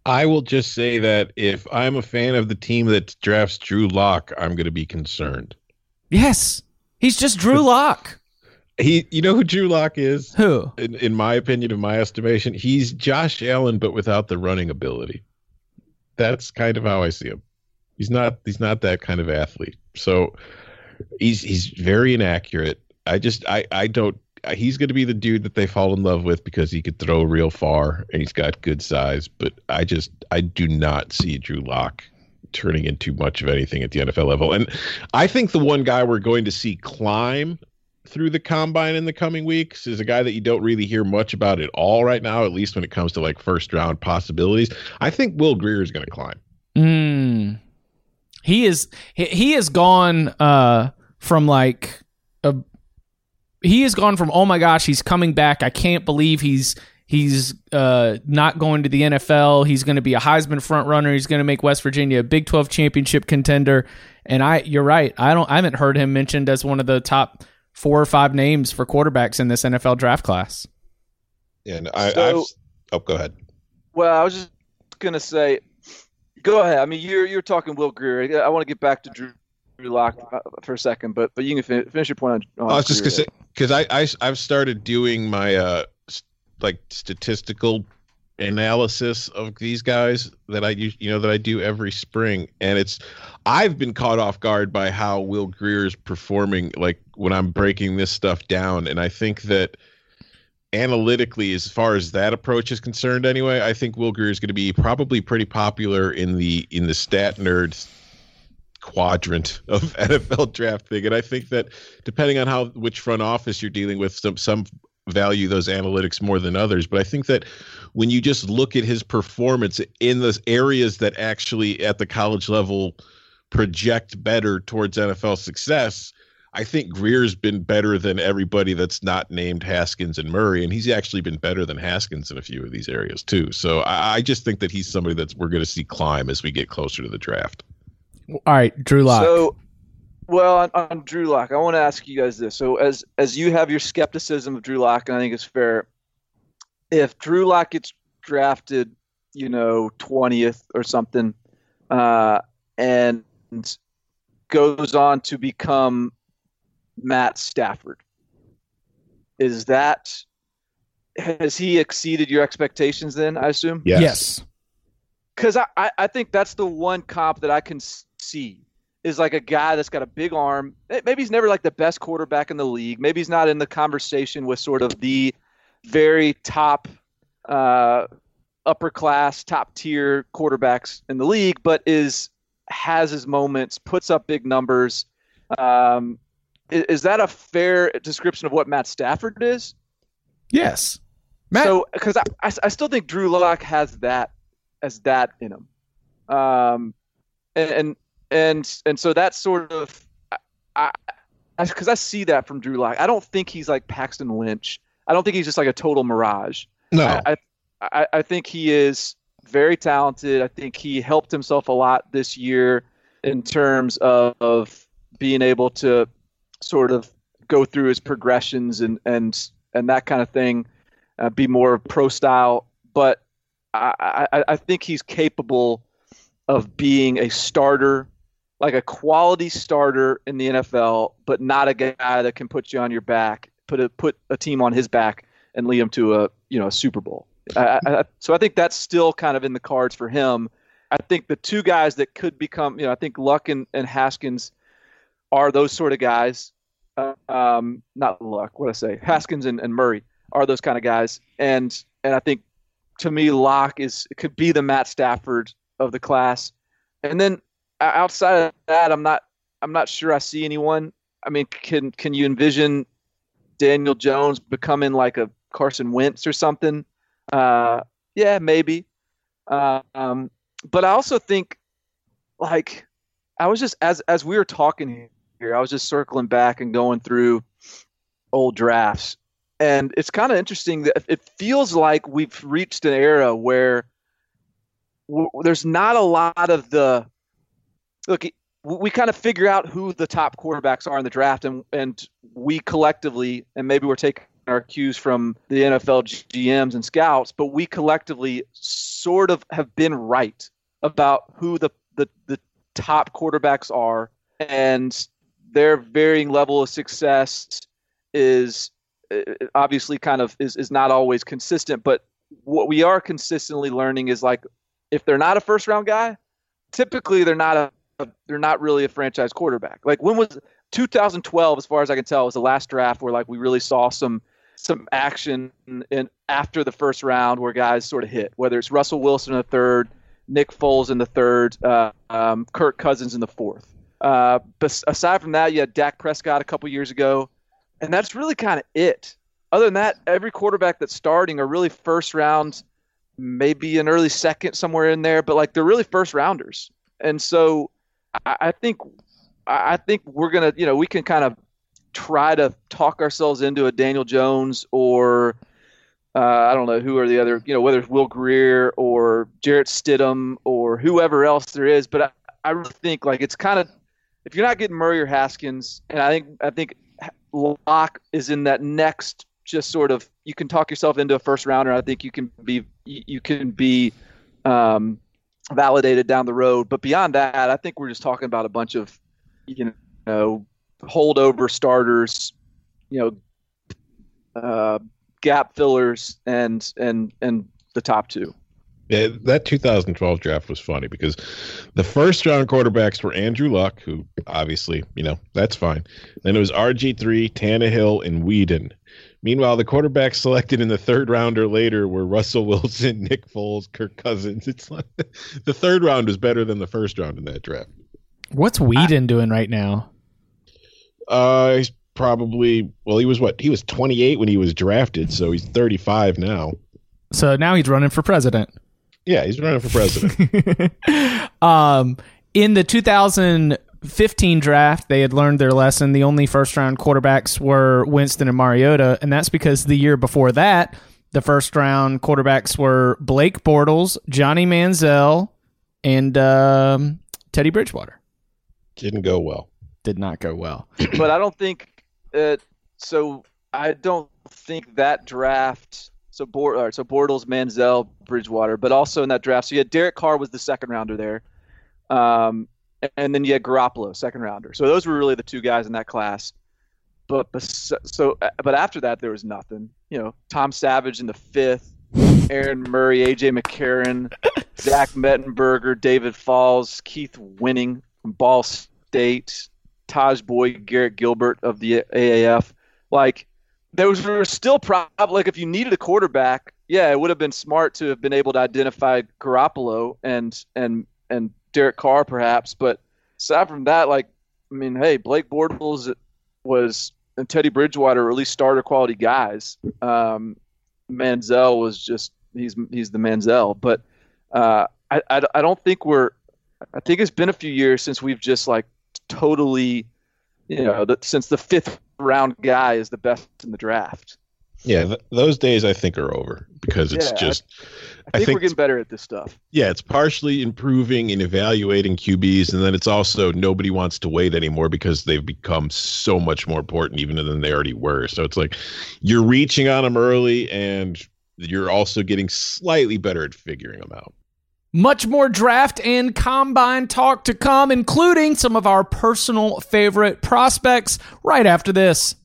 I will just say that if I'm a fan of the team that drafts Drew Lock, I'm going to be concerned. Yes, he's just Drew Lock. He, you know who Drew Lock is? Who? In, in my opinion, in my estimation, he's Josh Allen, but without the running ability. That's kind of how I see him. He's not. He's not that kind of athlete. So he's he's very inaccurate. I just I I don't. He's going to be the dude that they fall in love with because he could throw real far and he's got good size. But I just I do not see Drew Lock turning into much of anything at the N F L level. And I think the one guy we're going to see climb through the combine in the coming weeks is a guy that you don't really hear much about at all right now, at least when it comes to like first round possibilities. I think Will Greer is going to climb. Mm. He is, he, he has gone uh, from like, a, he has gone from, oh my gosh, he's coming back. I can't believe he's, he's uh, not going to the N F L. He's going to be a Heisman front runner. He's going to make West Virginia a Big twelve championship contender. And I, you're right. I don't, I haven't heard him mentioned as one of the top four or five names for quarterbacks in this N F L draft class. Yeah, no, I, so, I've, oh, go ahead. Well, I was just going to say, go ahead. I mean, you're you're talking Will Greer. I want to get back to Drew Lock for a second, but but you can finish your point on. on I was Greer. just because I, I I've started doing my uh like statistical analysis of these guys that I use, you know, that I do every spring, and it's I've been caught off guard by how Will Greer is performing. Like when I'm breaking this stuff down, and I think that analytically, as far as that approach is concerned, anyway, I think Will Greer is going to be probably pretty popular in the in the stat nerd quadrant of N F L draft thing, and I think that depending on how which front office you're dealing with, some some. value those analytics more than others. But I think that when you just look at his performance in those areas that actually at the college level project better towards N F L success, I think Greer's been better than everybody that's not named Haskins and Murray. And he's actually been better than Haskins in a few of these areas too. So I, I just think that he's somebody that we're going to see climb as we get closer to the draft. All right, Drew Lock. So, Well, on, on Drew Lock, I want to ask you guys this. So as as you have your skepticism of Drew Lock, and I think it's fair, if Drew Lock gets drafted, you know, twentieth or something, uh, and goes on to become Matt Stafford, is that – has he exceeded your expectations then, I assume? Yes. Because yes. I, I think that's the one comp that I can see. Is like a guy that's got a big arm. Maybe he's never like the best quarterback in the league. Maybe he's not in the conversation with sort of the very top uh, upper class, top tier quarterbacks in the league, but is has his moments, puts up big numbers. Um, is, is that a fair description of what Matt Stafford is? Yes. Matt. So, because I, I, I still think Drew Lock has that as that in him. Um, and, and And and so that's sort of I because I, I see that from Drew Lock. I don't think he's like Paxton Lynch. I don't think he's just like a total mirage. No, I I, I think he is very talented. I think he helped himself a lot this year in terms of, of being able to sort of go through his progressions and and, and that kind of thing, uh, be more pro style. But I, I I think he's capable of being a starter. Like a quality starter in the N F L, but not a guy that can put you on your back, put a put a team on his back, and lead him to a you know a Super Bowl. I, I, so I think that's still kind of in the cards for him. I think the two guys that could become, you know, I think Luck and, and Haskins are those sort of guys. Uh, um, not Luck, what I say, Haskins and, and Murray are those kind of guys. And and I think to me, Lock is could be the Matt Stafford of the class. And then outside of that, I'm not. I'm not sure I see anyone. I mean, can can you envision Daniel Jones becoming like a Carson Wentz or something? Uh, yeah, maybe. Uh, um, but I also think, like, I was just as as we were talking here, I was just circling back and going through old drafts, and it's kind of interesting that it feels like we've reached an era where w- there's not a lot of the Look, we kind of figure out who the top quarterbacks are in the draft, and, and we collectively, and maybe we're taking our cues from the N F L G Ms and scouts, but we collectively sort of have been right about who the, the, the top quarterbacks are, and their varying level of success is obviously kind of is, is not always consistent. But what we are consistently learning is, like, if they're not a first-round guy, typically they're not a they're not really a franchise quarterback. Like, when was twenty twelve, as far as I can tell, was the last draft where, like, we really saw some some action in, in after the first round where guys sort of hit, whether it's Russell Wilson in the third, Nick Foles in the third, uh, um, Kirk Cousins in the fourth. Uh, but aside from that, you had Dak Prescott a couple years ago, and that's really kind of it. Other than that, every quarterback that's starting are really first round, maybe an early second somewhere in there, but, like, they're really first rounders. And so I think I think we're going to, you know, we can kind of try to talk ourselves into a Daniel Jones or uh, I don't know who are the other, you know, whether it's Will Greer or Jarrett Stidham or whoever else there is. But I, I really think, like, it's kind of, if you're not getting Murray or Haskins, and I think I think Lock is in that next, just sort of, you can talk yourself into a first rounder. I think you can be you can be um, validated down the road. But beyond that, I think we're just talking about a bunch of, you know, holdover starters, you know, uh, gap fillers, and and and the top two. Yeah, that two thousand twelve draft was funny because the first round quarterbacks were Andrew Luck, who obviously, you know, that's fine. Then it was R G three, Tannehill, and Whedon. Meanwhile, the quarterbacks selected in the third round or later were Russell Wilson, Nick Foles, Kirk Cousins. It's like the third round was better than the first round in that draft. What's Whedon I, doing right now? Uh, he's probably, well, he was what? He was twenty-eight when he was drafted, so he's thirty-five now. So now he's running for president. Yeah, he's running for president. um, in the two thousand fifteen draft, they had learned their lesson. The only first-round quarterbacks were Winston and Mariota, and that's because the year before that, the first-round quarterbacks were Blake Bortles, Johnny Manziel, and um, Teddy Bridgewater. Didn't go well. Did not go well. But I don't think it, so I don't think that draft – So, Bort- so Bortles, Manziel, Bridgewater, but also in that draft. So you had Derek Carr was the second rounder there. Um, and then you had Garoppolo, second rounder. So those were really the two guys in that class. But, but so but after that, there was nothing. You know, Tom Savage in the fifth, Aaron Murray, A J. McCarron, Zach Mettenberger, David Falls, Keith Winning from Ball State, Taj Boyd, Garrett Gilbert of the A A F. Like, there was, there was still probably, like, if you needed a quarterback, yeah, it would have been smart to have been able to identify Garoppolo and and and Derek Carr perhaps. But aside from that, like, I mean, hey, Blake Bortles was and Teddy Bridgewater were at least starter quality guys. Um, Manziel was just he's he's the Manziel. But uh, I, I I don't think we're I think it's been a few years since we've just like totally, you know, the, since the fifth round guy is the best in the draft. Yeah, th- those days I think are over because it's yeah, just. I, I, think I think we're getting better at this stuff. Yeah, it's partially improving and evaluating Q Bs, and then it's also nobody wants to wait anymore because they've become so much more important even than they already were. So it's like you're reaching on them early, and you're also getting slightly better at figuring them out. Much more draft and combine talk to come, including some of our personal favorite prospects right after this.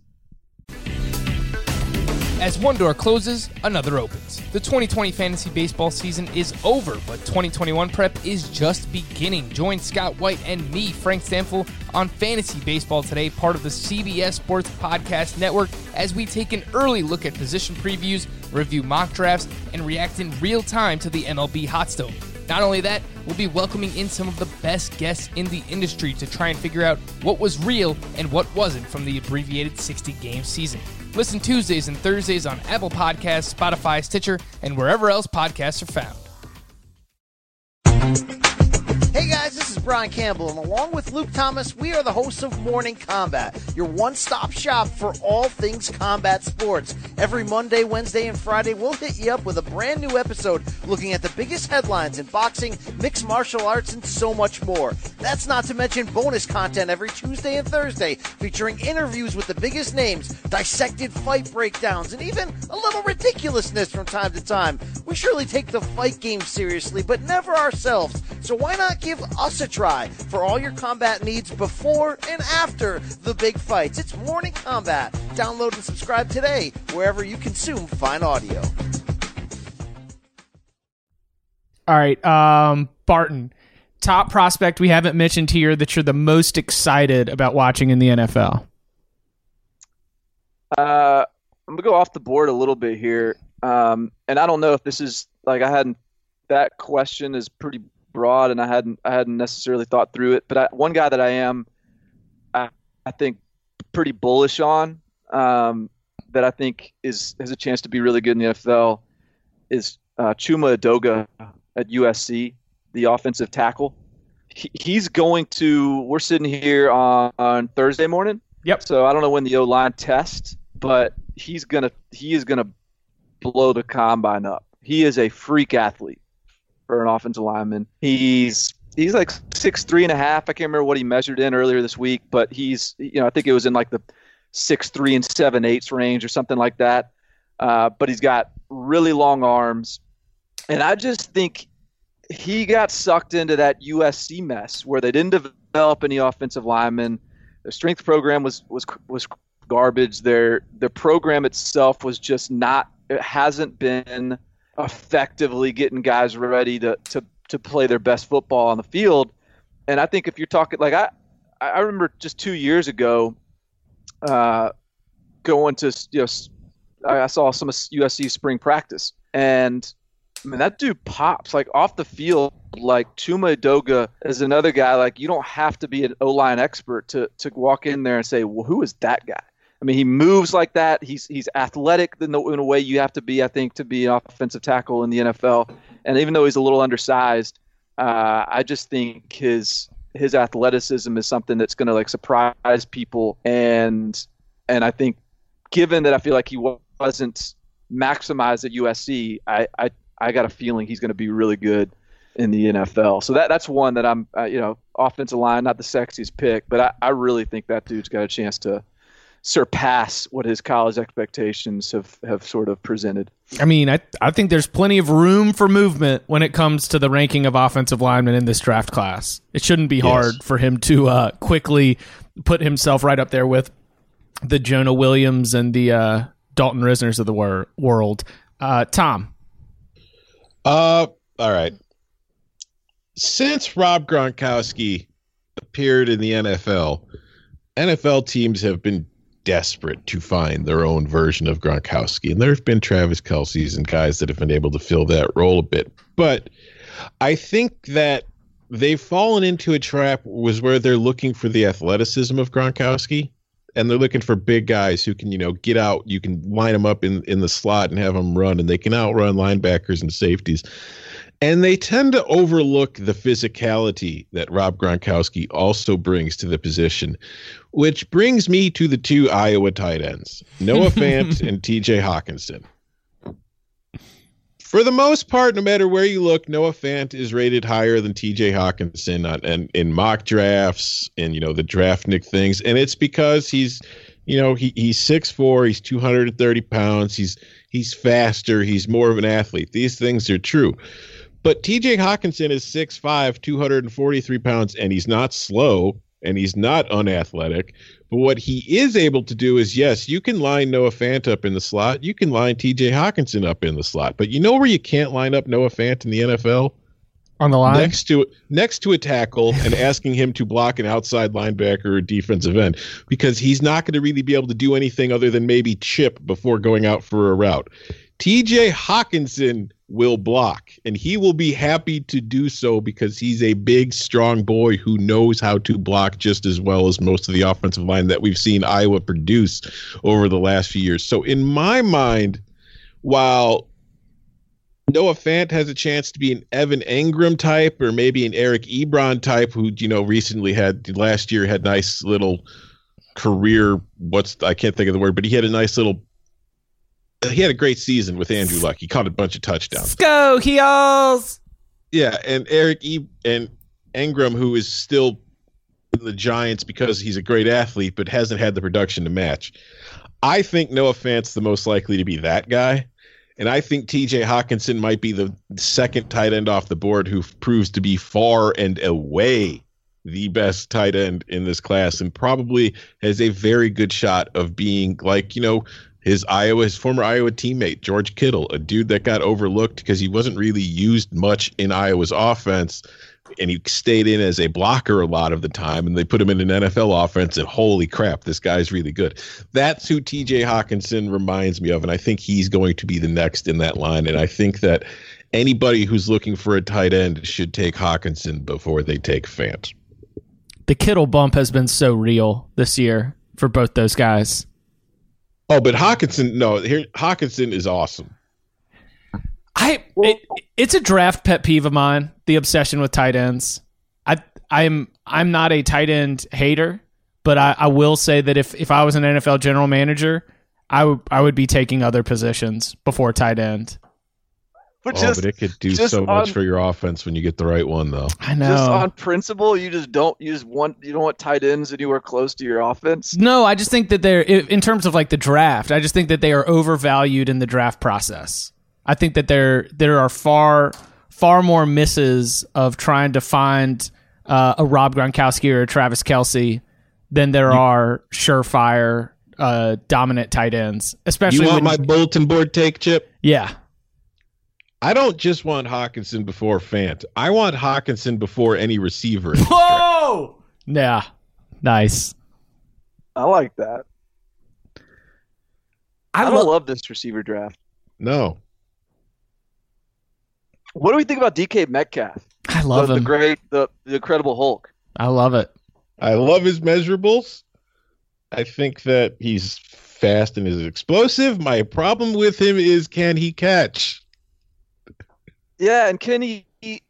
As one door closes, another opens. The twenty twenty fantasy baseball season is over, but twenty twenty-one prep is just beginning. Join Scott White and me, Frank Stanfill, on Fantasy Baseball Today, part of the C B S Sports Podcast Network, as we take an early look at position previews, review mock drafts, and react in real time to the M L B hot stove. Not only that, we'll be welcoming in some of the best guests in the industry to try and figure out what was real and what wasn't from the abbreviated sixty-game season. Listen Tuesdays and Thursdays on Apple Podcasts, Spotify, Stitcher, and wherever else podcasts are found. Hey guys, this is Brian Campbell, and along with Luke Thomas, we are the hosts of Morning Combat, your one-stop shop for all things combat sports. Every Monday, Wednesday, and Friday, we'll hit you up with a brand new episode looking at the biggest headlines in boxing, mixed martial arts, and so much more. That's not to mention bonus content every Tuesday and Thursday, featuring interviews with the biggest names, dissected fight breakdowns, and even a little ridiculousness from time to time. We surely take the fight game seriously, but never ourselves, so why not give Give us a try for all your combat needs before and after the big fights. It's Morning Combat. Download and subscribe today wherever you consume fine audio. All right, um, Barton, top prospect we haven't mentioned here that you're the most excited about watching in the N F L. Uh, I'm gonna go off the board a little bit here, um, and I don't know if this is like I hadn't. That question is pretty broad, and I hadn't I hadn't necessarily thought through it. But I, one guy that I am, I, I think, pretty bullish on, um, that I think is has a chance to be really good in the N F L is uh, Chuma Edoga at U S C, the offensive tackle. He, he's going to – we're sitting here on, on Thursday morning. Yep. So I don't know when the O-line tests, but he's gonna he is going to blow the combine up. He is a freak athlete. Or an offensive lineman. He's he's like six three and a half. I can't remember what he measured in earlier this week, but he's you know I think it was in like the six three and seven eighths range or something like that. Uh, but he's got really long arms, and I just think he got sucked into that U S C mess where they didn't develop any offensive linemen. Their strength program was was was garbage. Their the program itself was just not. It hasn't been effectively getting guys ready to to to play their best football on the field. And I think if you're talking like I I remember just two years ago, uh, going to you know I saw some U S C spring practice and. I mean, that dude pops like off the field. Like Chuma Doga is another guy. Like you don't have to be an O-line expert to to walk in there and say, well, who is that guy? I mean, he moves like that. He's he's athletic in, the, in a way you have to be, I think, to be an offensive tackle in the N F L. And even though he's a little undersized, uh, I just think his his athleticism is something that's going to like surprise people. And and I think, given that I feel like he wasn't maximized at U S C, I I. I got a feeling he's going to be really good in the N F L. So that that's one that I'm, uh, you know, offensive line, not the sexiest pick, but I, I really think that dude's got a chance to surpass what his college expectations have, have sort of presented. I mean, I I think there's plenty of room for movement when it comes to the ranking of offensive linemen in this draft class. It shouldn't be hard yes. for him to uh, quickly put himself right up there with the Jonah Williams and the uh, Dalton Risners of the wor- world. Uh, Tom. Uh, all right. Since Rob Gronkowski appeared in the N F L, N F L teams have been desperate to find their own version of Gronkowski. And there have been Travis Kelce's and guys that have been able to fill that role a bit. But I think that they've fallen into a trap was where they're looking for the athleticism of Gronkowski. And they're looking for big guys who can, you know, get out. You can line them up in, in the slot and have them run, and they can outrun linebackers and safeties. And they tend to overlook the physicality that Rob Gronkowski also brings to the position, which brings me to the two Iowa tight ends, Noah Fant and T J Hawkinson. For the most part, no matter where you look, Noah Fant is rated higher than T J Hawkinson on, and in mock drafts and, you know, the draftnik things. And it's because he's, you know, he he's six foot four, he's two hundred thirty pounds, he's he's faster, he's more of an athlete. These things are true. But T J Hawkinson is six foot five, two hundred forty-three pounds, and he's not slow and he's not unathletic. But what he is able to do is, yes, you can line Noah Fant up in the slot. You can line T J Hawkinson up in the slot. But you know where you can't line up Noah Fant in the N F L? On the line? Next to next to a tackle and asking him to block an outside linebacker or defensive end, because he's not going to really be able to do anything other than maybe chip before going out for a route. T J Hawkinson will block, and he will be happy to do so because he's a big, strong boy who knows how to block just as well as most of the offensive line that we've seen Iowa produce over the last few years. So in my mind, while Noah Fant has a chance to be an Evan Engram type or maybe an Eric Ebron type who, you know, recently had last year had nice little career. What's I can't think of the word, but he had a nice little He had a great season with Andrew Luck. He caught a bunch of touchdowns. Let's go, Heels! Yeah, and Eric E- and Engram, who is still in the Giants because he's a great athlete, but hasn't had the production to match. I think Noah Fant's the most likely to be that guy, and I think T J Hawkinson might be the second tight end off the board who proves to be far and away the best tight end in this class and probably has a very good shot of being like, you know, His Iowa, his former Iowa teammate, George Kittle, a dude that got overlooked because he wasn't really used much in Iowa's offense, and he stayed in as a blocker a lot of the time, and they put him in an N F L offense, and holy crap, this guy's really good. That's who T J Hawkinson reminds me of, and I think he's going to be the next in that line, and I think that anybody who's looking for a tight end should take Hawkinson before they take Fant. The Kittle bump has been so real this year for both those guys. Oh, but Hawkinson, no, here Hawkinson is awesome. I it, it's a draft pet peeve of mine, the obsession with tight ends. I I'm I'm not a tight end hater, but I, I will say that if, if I was an N F L general manager, I would I would be taking other positions before tight end. But oh, just, but it could do so much on, for your offense when you get the right one, though. I know. Just on principle, you just don't you just want you don't want tight ends anywhere close to your offense. No, I just think that they're in terms of like the draft. I just think that they are overvalued in the draft process. I think that there there are far far more misses of trying to find uh, a Rob Gronkowski or a Travis Kelce than there you, are surefire uh, dominant tight ends. Especially, you want my bulletin board take, Chip? Yeah. I don't just want Hawkinson before Fant. I want Hawkinson before any receiver. Whoa! Yeah. Nice. I like that. I, I don't lo- love this receiver draft. No. What do we think about D K Metcalf? I love the, him. The great, the, the incredible Hulk. I love it. I love his measurables. I think that he's fast and is explosive. My problem with him is, can he catch? Yeah, and can he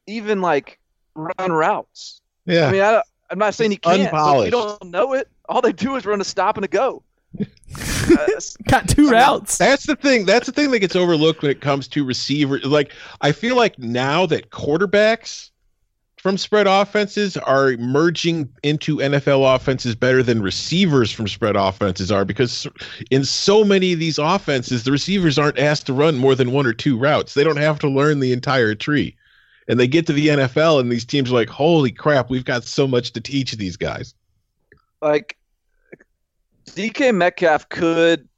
even, like, run routes? Yeah. I mean, I, I'm not saying he can't. Unpolished. You don't know it. All they do is run a stop and a go. uh, Got two routes. That's the thing. That's the thing that gets overlooked when it comes to receiver. Like, I feel like now that quarterbacks from spread offenses are merging into N F L offenses better than receivers from spread offenses are, because in so many of these offenses, the receivers aren't asked to run more than one or two routes. They don't have to learn the entire tree. And they get to the N F L and these teams are like, holy crap, we've got so much to teach these guys. Like, D K Metcalf could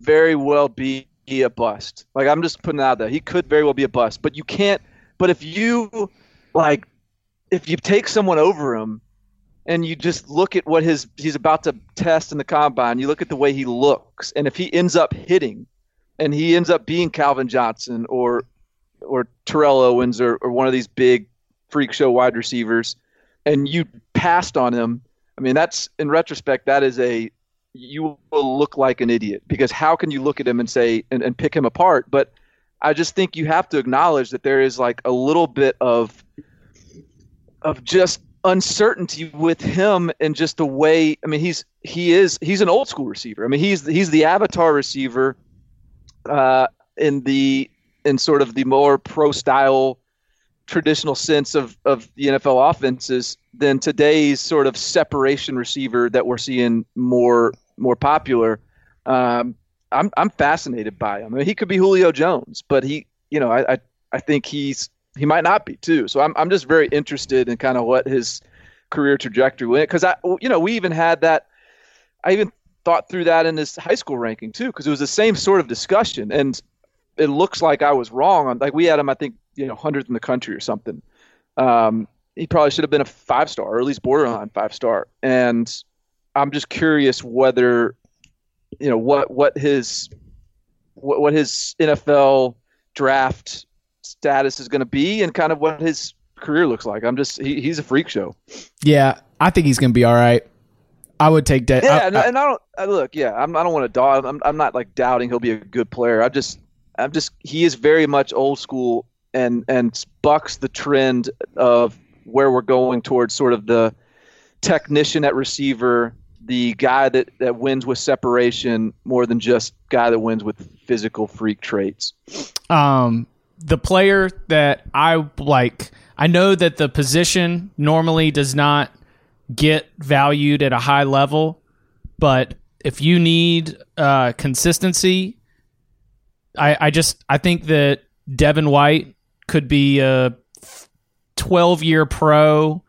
very well be a bust. Like, I'm just putting it out there. He could very well be a bust, but you can't, but if you like, if you take someone over him and you just look at what his he's about to test in the combine, you look at the way he looks, and if he ends up hitting and he ends up being Calvin Johnson or or Terrell Owens or, or one of these big freak show wide receivers, and you passed on him, I mean, that's, in retrospect, that is a, you will look like an idiot, because how can you look at him and say and, and pick him apart? But I just think you have to acknowledge that there is like a little bit of of just uncertainty with him, and just the way, I mean, he's, he is, he's an old school receiver. I mean, he's, he's the avatar receiver uh, in the, in sort of the more pro style traditional sense of, of the N F L offenses than today's sort of separation receiver that we're seeing more, more popular. Um, I'm, I'm fascinated by him. I mean, he could be Julio Jones, but he, you know, I, I, I think he's, he might not be too. So I'm I'm just very interested in kind of what his career trajectory went. Cause I, you know, we even had that, I even thought through that in his high school ranking too, cause it was the same sort of discussion, and it looks like I was wrong. Like, we had him, I think, you know, hundredth in the country or something. Um, he probably should have been a five-star, or at least borderline five-star. And I'm just curious whether, you know, what, what his, what, what his N F L draft status is going to be, and kind of what his career looks like. I'm just, he, he's a freak show. Yeah, I think he's going to be all right. I would take that. Yeah, I, and, I, and I don't I look. Yeah, I'm, I don't want to dog. I'm, I'm not like doubting he'll be a good player. I just, I'm just, he is very much old school, and and bucks the trend of where we're going towards, sort of the technician at receiver, the guy that, that wins with separation more than just guy that wins with physical freak traits. Um. The player that I like, I know that the position normally does not get valued at a high level, but if you need uh, consistency, I, I just I think that Devin White could be a twelve-year pro,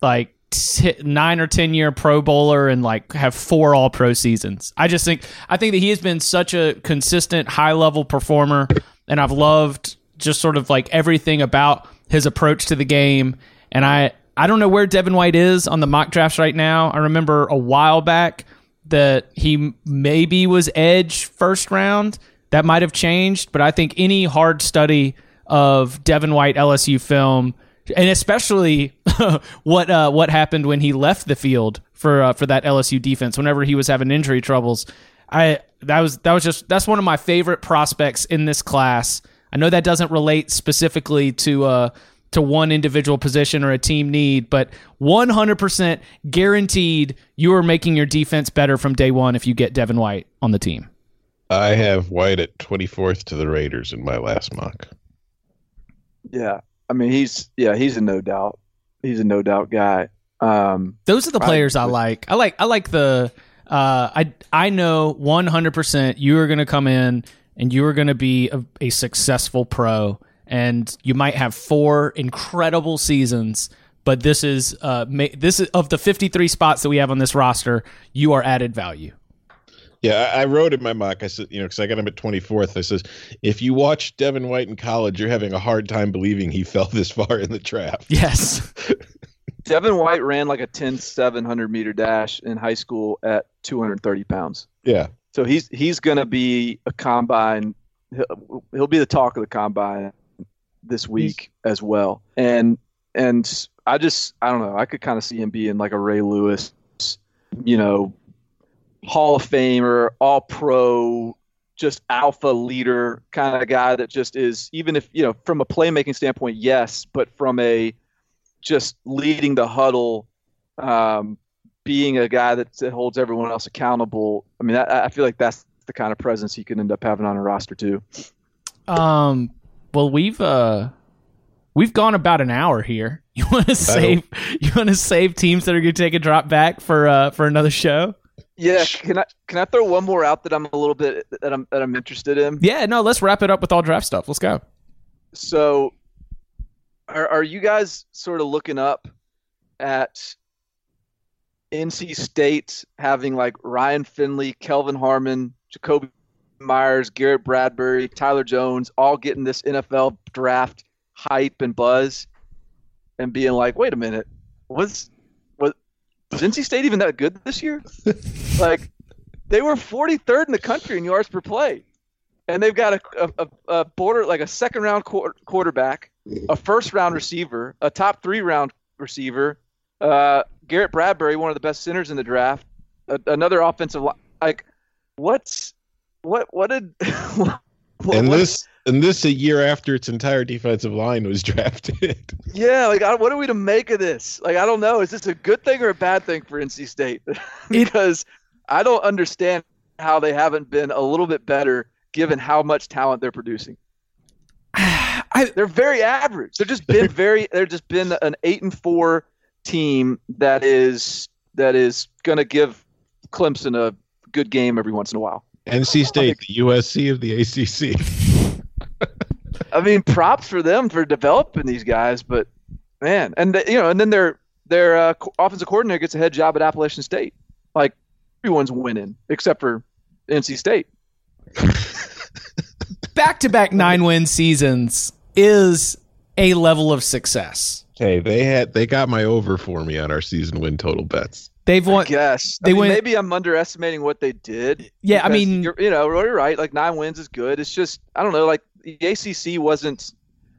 like t- nine or ten-year Pro Bowler, and like have four All-Pro seasons. I just think I think that he has been such a consistent high-level performer, and I've loved just sort of like everything about his approach to the game. And I, I don't know where Devin White is on the mock drafts right now. I remember a while back that he maybe was edge first round. That might have changed, but I think any hard study of Devin White L S U film, and especially what uh, what happened when he left the field for uh, for that L S U defense, whenever he was having injury troubles, I that was that was just that's one of my favorite prospects in this class. I know that doesn't relate specifically to uh, to one individual position or a team need, but one hundred percent guaranteed you are making your defense better from day one if you get Devin White on the team. I have White at twenty-fourth to the Raiders in my last mock. Yeah, I mean he's yeah he's a no doubt he's a no doubt guy. Um, Those are the players I, I like. I like I like the. Uh, I I know one hundred percent you are going to come in and you are going to be a, a successful pro, and you might have four incredible seasons, but this is uh, this is of the fifty-three spots that we have on this roster, you are added value. Yeah, I wrote in my mock, I said, you know, because I got him at twenty-fourth. I says, if you watch Devin White in college, you're having a hard time believing he fell this far in the draft. Yes. Devin White ran like a ten seven hundred meter dash in high school at two hundred thirty pounds. Yeah. So he's he's going to be a combine. He'll, he'll be the talk of the combine this week he's, as well. And and I just, I don't know, I could kind of see him being like a Ray Lewis, you know, Hall of Famer, all pro, just alpha leader kind of guy that just is, even if, you know, from a playmaking standpoint, yes, but from a just leading the huddle, um, being a guy that, that holds everyone else accountable. I mean, I, I feel like that's the kind of presence he could end up having on a roster too. Um, well, we've, uh, We've gone about an hour here. You want to save? You want to save teams that are going to take a drop back for uh, for another show? Yeah, can I can I throw one more out that I'm a little bit that I'm that I'm interested in? Yeah, no, let's wrap it up with all draft stuff. Let's go. So, are are you guys sort of looking up at N C State having like Ryan Finley, Kelvin Harmon, Jacoby Myers, Garrett Bradbury, Tyler Jones, all getting this N F L draft hype and buzz, and being like, wait a minute, was was, was N C State even that good this year? Like, they were forty-third in the country in yards per play, and they've got a a, a border like a second round qu- quarterback, a first round receiver, a top three round receiver, uh, Garrett Bradbury, one of the best centers in the draft, a, another offensive line. Like, what's what what did what, and this. And this a year after its entire defensive line was drafted. Yeah, like I, what are we to make of this? Like I don't know. Is this a good thing or a bad thing for N C State? Because I don't understand how they haven't been a little bit better given how much talent they're producing. I, they're very average. They're just been very. They're just been an eight and four team that is that is going to give Clemson a good game every once in a while. N C State, the U S C of the A C C. I mean, props for them for developing these guys, but man, and the, you know, and then their their uh, offensive coordinator gets a head job at Appalachian State. Like everyone's winning except for N C State. Back-to-back nine-win seasons is a level of success. Hey, they had they got my over for me on our season win total bets. They've won. I guess. They I mean, went, maybe I'm underestimating what they did. Yeah, I mean, you're, you know, you're right. Like nine wins is good. It's just I don't know, like. The A C C wasn't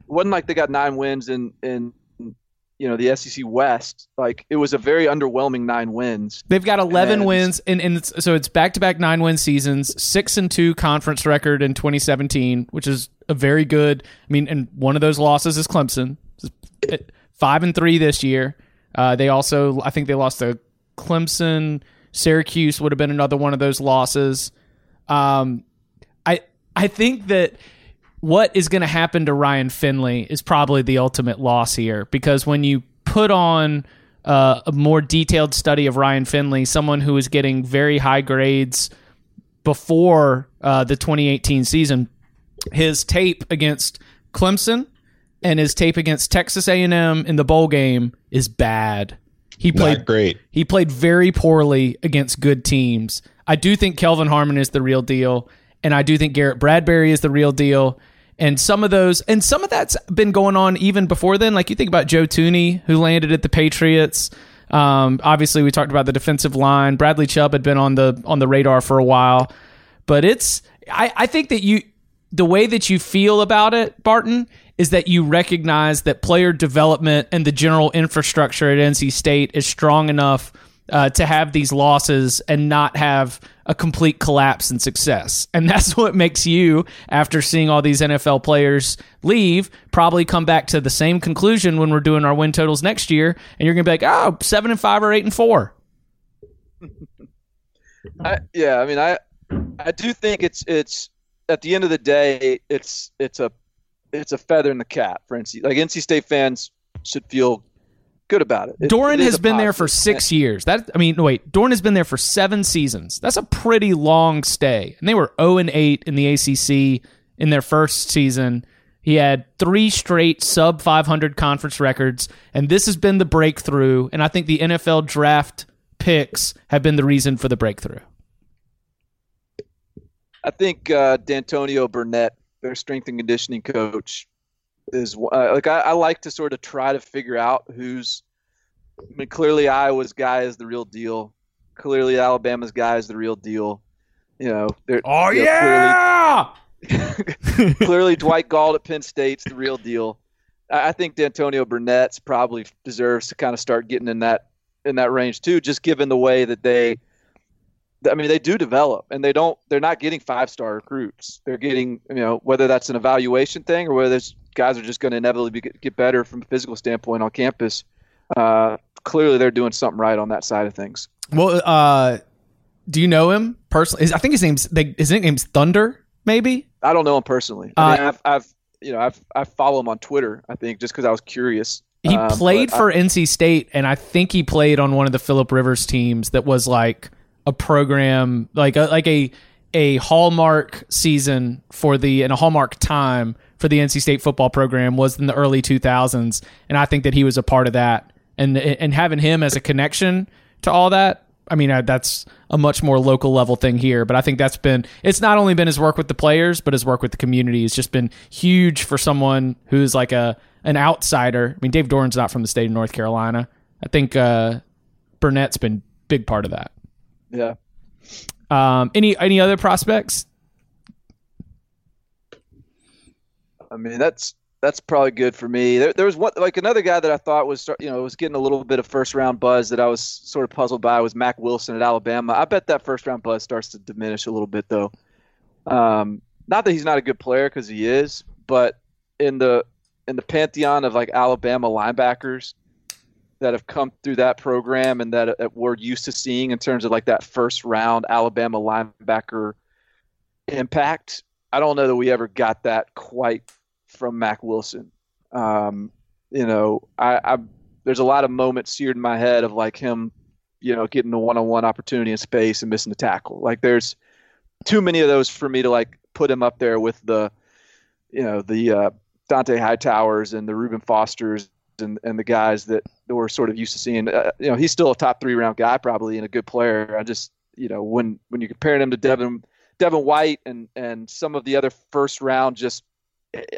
wasn't like they got nine wins in, in you know the S E C West. Like it was a very underwhelming nine wins. They've got eleven and, wins, and and it's, so it's back to back nine win seasons. Six and two conference record in twenty seventeen, which is a very good. I mean, and one of those losses is Clemson. Five and three this year. Uh, they also, I think they lost to Clemson. Syracuse would have been another one of those losses. Um, I I think that. What is going to happen to Ryan Finley is probably the ultimate loss here, because when you put on uh, a more detailed study of Ryan Finley, someone who is getting very high grades before uh, the twenty eighteen season, his tape against Clemson and his tape against Texas A and M in the bowl game is bad. He played Not great. He played very poorly against good teams. I do think Kelvin Harmon is the real deal, and I do think Garrett Bradbury is the real deal. And some of those, and some of that's been going on even before then. Like you think about Joe Tooney, who landed at the Patriots. Um, obviously, we talked about the defensive line. Bradley Chubb had been on the on the radar for a while, but it's. I, I think that you, the way that you feel about it, Barton, is that you recognize that player development and the general infrastructure at N C State is strong enough uh, to have these losses and not have a complete collapse in success. And that's what makes you, after seeing all these N F L players leave, probably come back to the same conclusion when we're doing our win totals next year, and you're going to be like, oh, seven and five or eight and four. I, yeah, I mean, I I do think it's it's at the end of the day, it's it's a it's a feather in the cap for N C. Like N C State fans should feel good about it. it Doran it has been there for six years. That I mean, wait, Doran has been there for seven seasons. That's a pretty long stay. And they were zero and eight in the A C C in their first season. He had three straight sub five hundred conference records, and this has been the breakthrough, and I think the N F L draft picks have been the reason for the breakthrough. I think uh, D'Antonio Burnett, their strength and conditioning coach, is uh, like I, I like to sort of try to figure out who's – I mean, clearly Iowa's guy is the real deal. Clearly Alabama's guy is the real deal. You know, they're, oh, you know, yeah! Clearly, clearly Dwight Gault at Penn State's the real deal. I think D'Antonio Burnett's probably deserves to kind of start getting in that in that range too, just given the way that they I mean they do develop, and they don't they're not getting five-star recruits. They're getting, you know, whether that's an evaluation thing or whether those guys are just going to inevitably be, get better from a physical standpoint on campus. Uh, clearly they're doing something right on that side of things. Well, uh, do you know him personally? I think his name's his nickname's Thunder, maybe? I don't know him personally. I mean, uh, I've, I've, you know, I've, I follow him on Twitter. I think just because I was curious. He um, played for I, N C State, and I think he played on one of the Phillip Rivers teams that was like a program, like a, like a a hallmark season for the and a hallmark time for the N C State football program was in the early two thousands, and I think that he was a part of that. And and having him as a connection to all that. I mean, that's a much more local level thing here, but I think that's been, it's not only been his work with the players, but his work with the community has just been huge for someone who's like a, an outsider. I mean, Dave Doran's not from the state of North Carolina. I think uh, Burnett's been a big part of that. Yeah. Um, any, any other prospects? I mean, that's, that's probably good for me. There, there was one, like another guy that I thought was, you know, was getting a little bit of first round buzz that I was sort of puzzled by was Mack Wilson at Alabama. I bet that first round buzz starts to diminish a little bit though. Um, not that he's not a good player because he is, but in the in the pantheon of like Alabama linebackers that have come through that program and that, that we're used to seeing in terms of like that first round Alabama linebacker impact, I don't know that we ever got that quite from Mack Wilson. Um, you know, I, I there's a lot of moments seared in my head of like him, you know, getting a one-on-one opportunity in space and missing the tackle. Like there's too many of those for me to like put him up there with the, you know, the uh, Dante Hightowers and the Reuben Fosters and, and the guys that, that we're sort of used to seeing. Uh, you know, he's still a top three round guy probably and a good player. I just, you know, when, when you compare him to Devin, Devin White and, and some of the other first round, just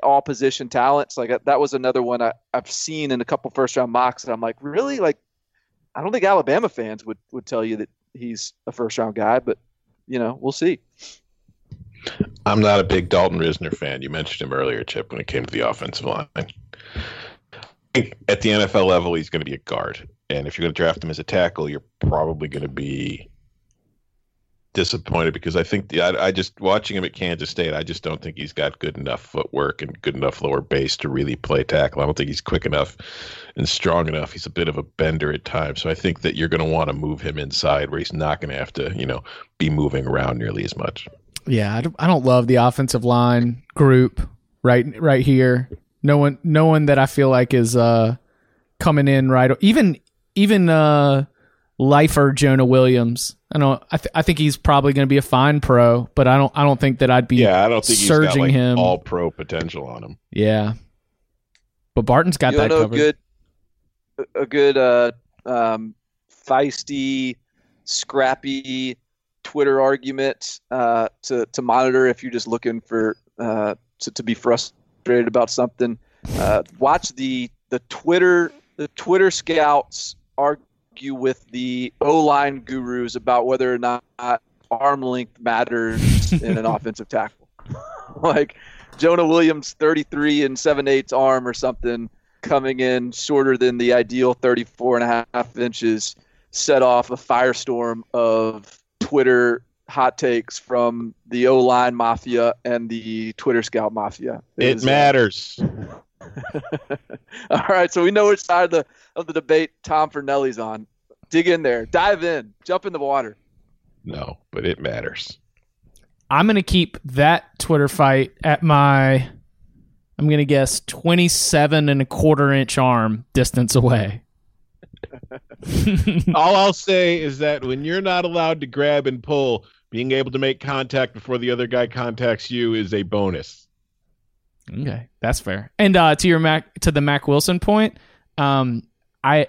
all position talents, like that was another one I, I've seen in a couple first round mocks, and I'm like, really? Like, I don't think Alabama fans would, would tell you that he's a first round guy, but you know, we'll see. I'm not a big Dalton Risner fan. You mentioned him earlier, Chip, when it came to the offensive line. At the N F L level, he's going to be a guard, and if you're going to draft him as a tackle, you're probably going to be disappointed because I think the, I, I just watching him at Kansas State, I just don't think he's got good enough footwork and good enough lower base to really play tackle. I don't think he's quick enough and strong enough. He's a bit of a bender at times. So I think that you're going to want to move him inside where he's not going to have to, you know, be moving around nearly as much. Yeah. I don't, I don't love the offensive line group right, right here. No one, no one that I feel like is uh, coming in right. Even, even uh, lifer Jonah Williams. I don't. I, th- I think he's probably going to be a fine pro, but I don't. I don't think that I'd be. Yeah, I don't think he's got like him. all pro potential on him. Yeah, but Barton's got you that know, covered. Good, a good, uh, um, feisty, scrappy Twitter argument uh, to to monitor if you're just looking for uh, to to be frustrated about something. Uh, watch the the Twitter the Twitter scouts argue you with the O-line gurus about whether or not arm length matters in an offensive tackle. Like Jonah Williams, thirty-three and seven-eighths arm or something, coming in shorter than the ideal thirty-four and a half inches, set off a firestorm of Twitter hot takes from the O-line mafia and the Twitter scout mafia. It, it matters. A- All right, so we know which side of the of the debate Tom Fornelli's on. Dig in there, dive in, jump in the water. No, but it matters. I'm gonna keep that Twitter fight at my, I'm gonna guess twenty-seven and a quarter inch arm distance away. All I'll say is that when you're not allowed to grab and pull, being able to make contact before the other guy contacts you is a bonus. Okay, that's fair. And uh, to your Mac, to the Mac Wilson point, um, I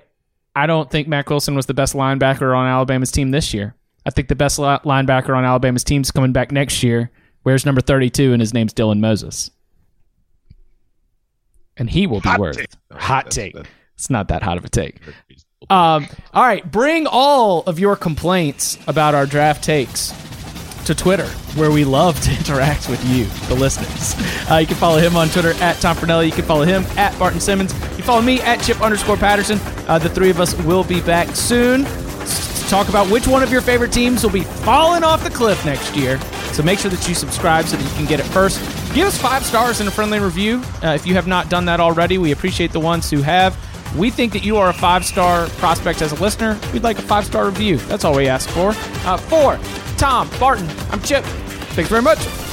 I don't think Mac Wilson was the best linebacker on Alabama's team this year. I think the best linebacker on Alabama's team is coming back next year, wears number thirty-two, and his name's Dylan Moses. And he will be hot worth. Take. Hot that's, take. That's, it's not that hot of a take. Um, all right, bring all of your complaints about our draft takes to Twitter, where we love to interact with you, the listeners. Uh, you can follow him on Twitter at Tom Fornelli. You can follow him at Barton Simmons. You can follow me at Chip underscore Patterson. Uh, the three of us will be back soon to talk about which one of your favorite teams will be falling off the cliff next year. So make sure that you subscribe so that you can get it first. Give us five stars in a friendly review. Uh, if you have not done that already, we appreciate the ones who have. We think that you are a five-star prospect as a listener. We'd like a five-star review. That's all we ask for. Uh, for Tom Barton, I'm Chip. Thanks very much.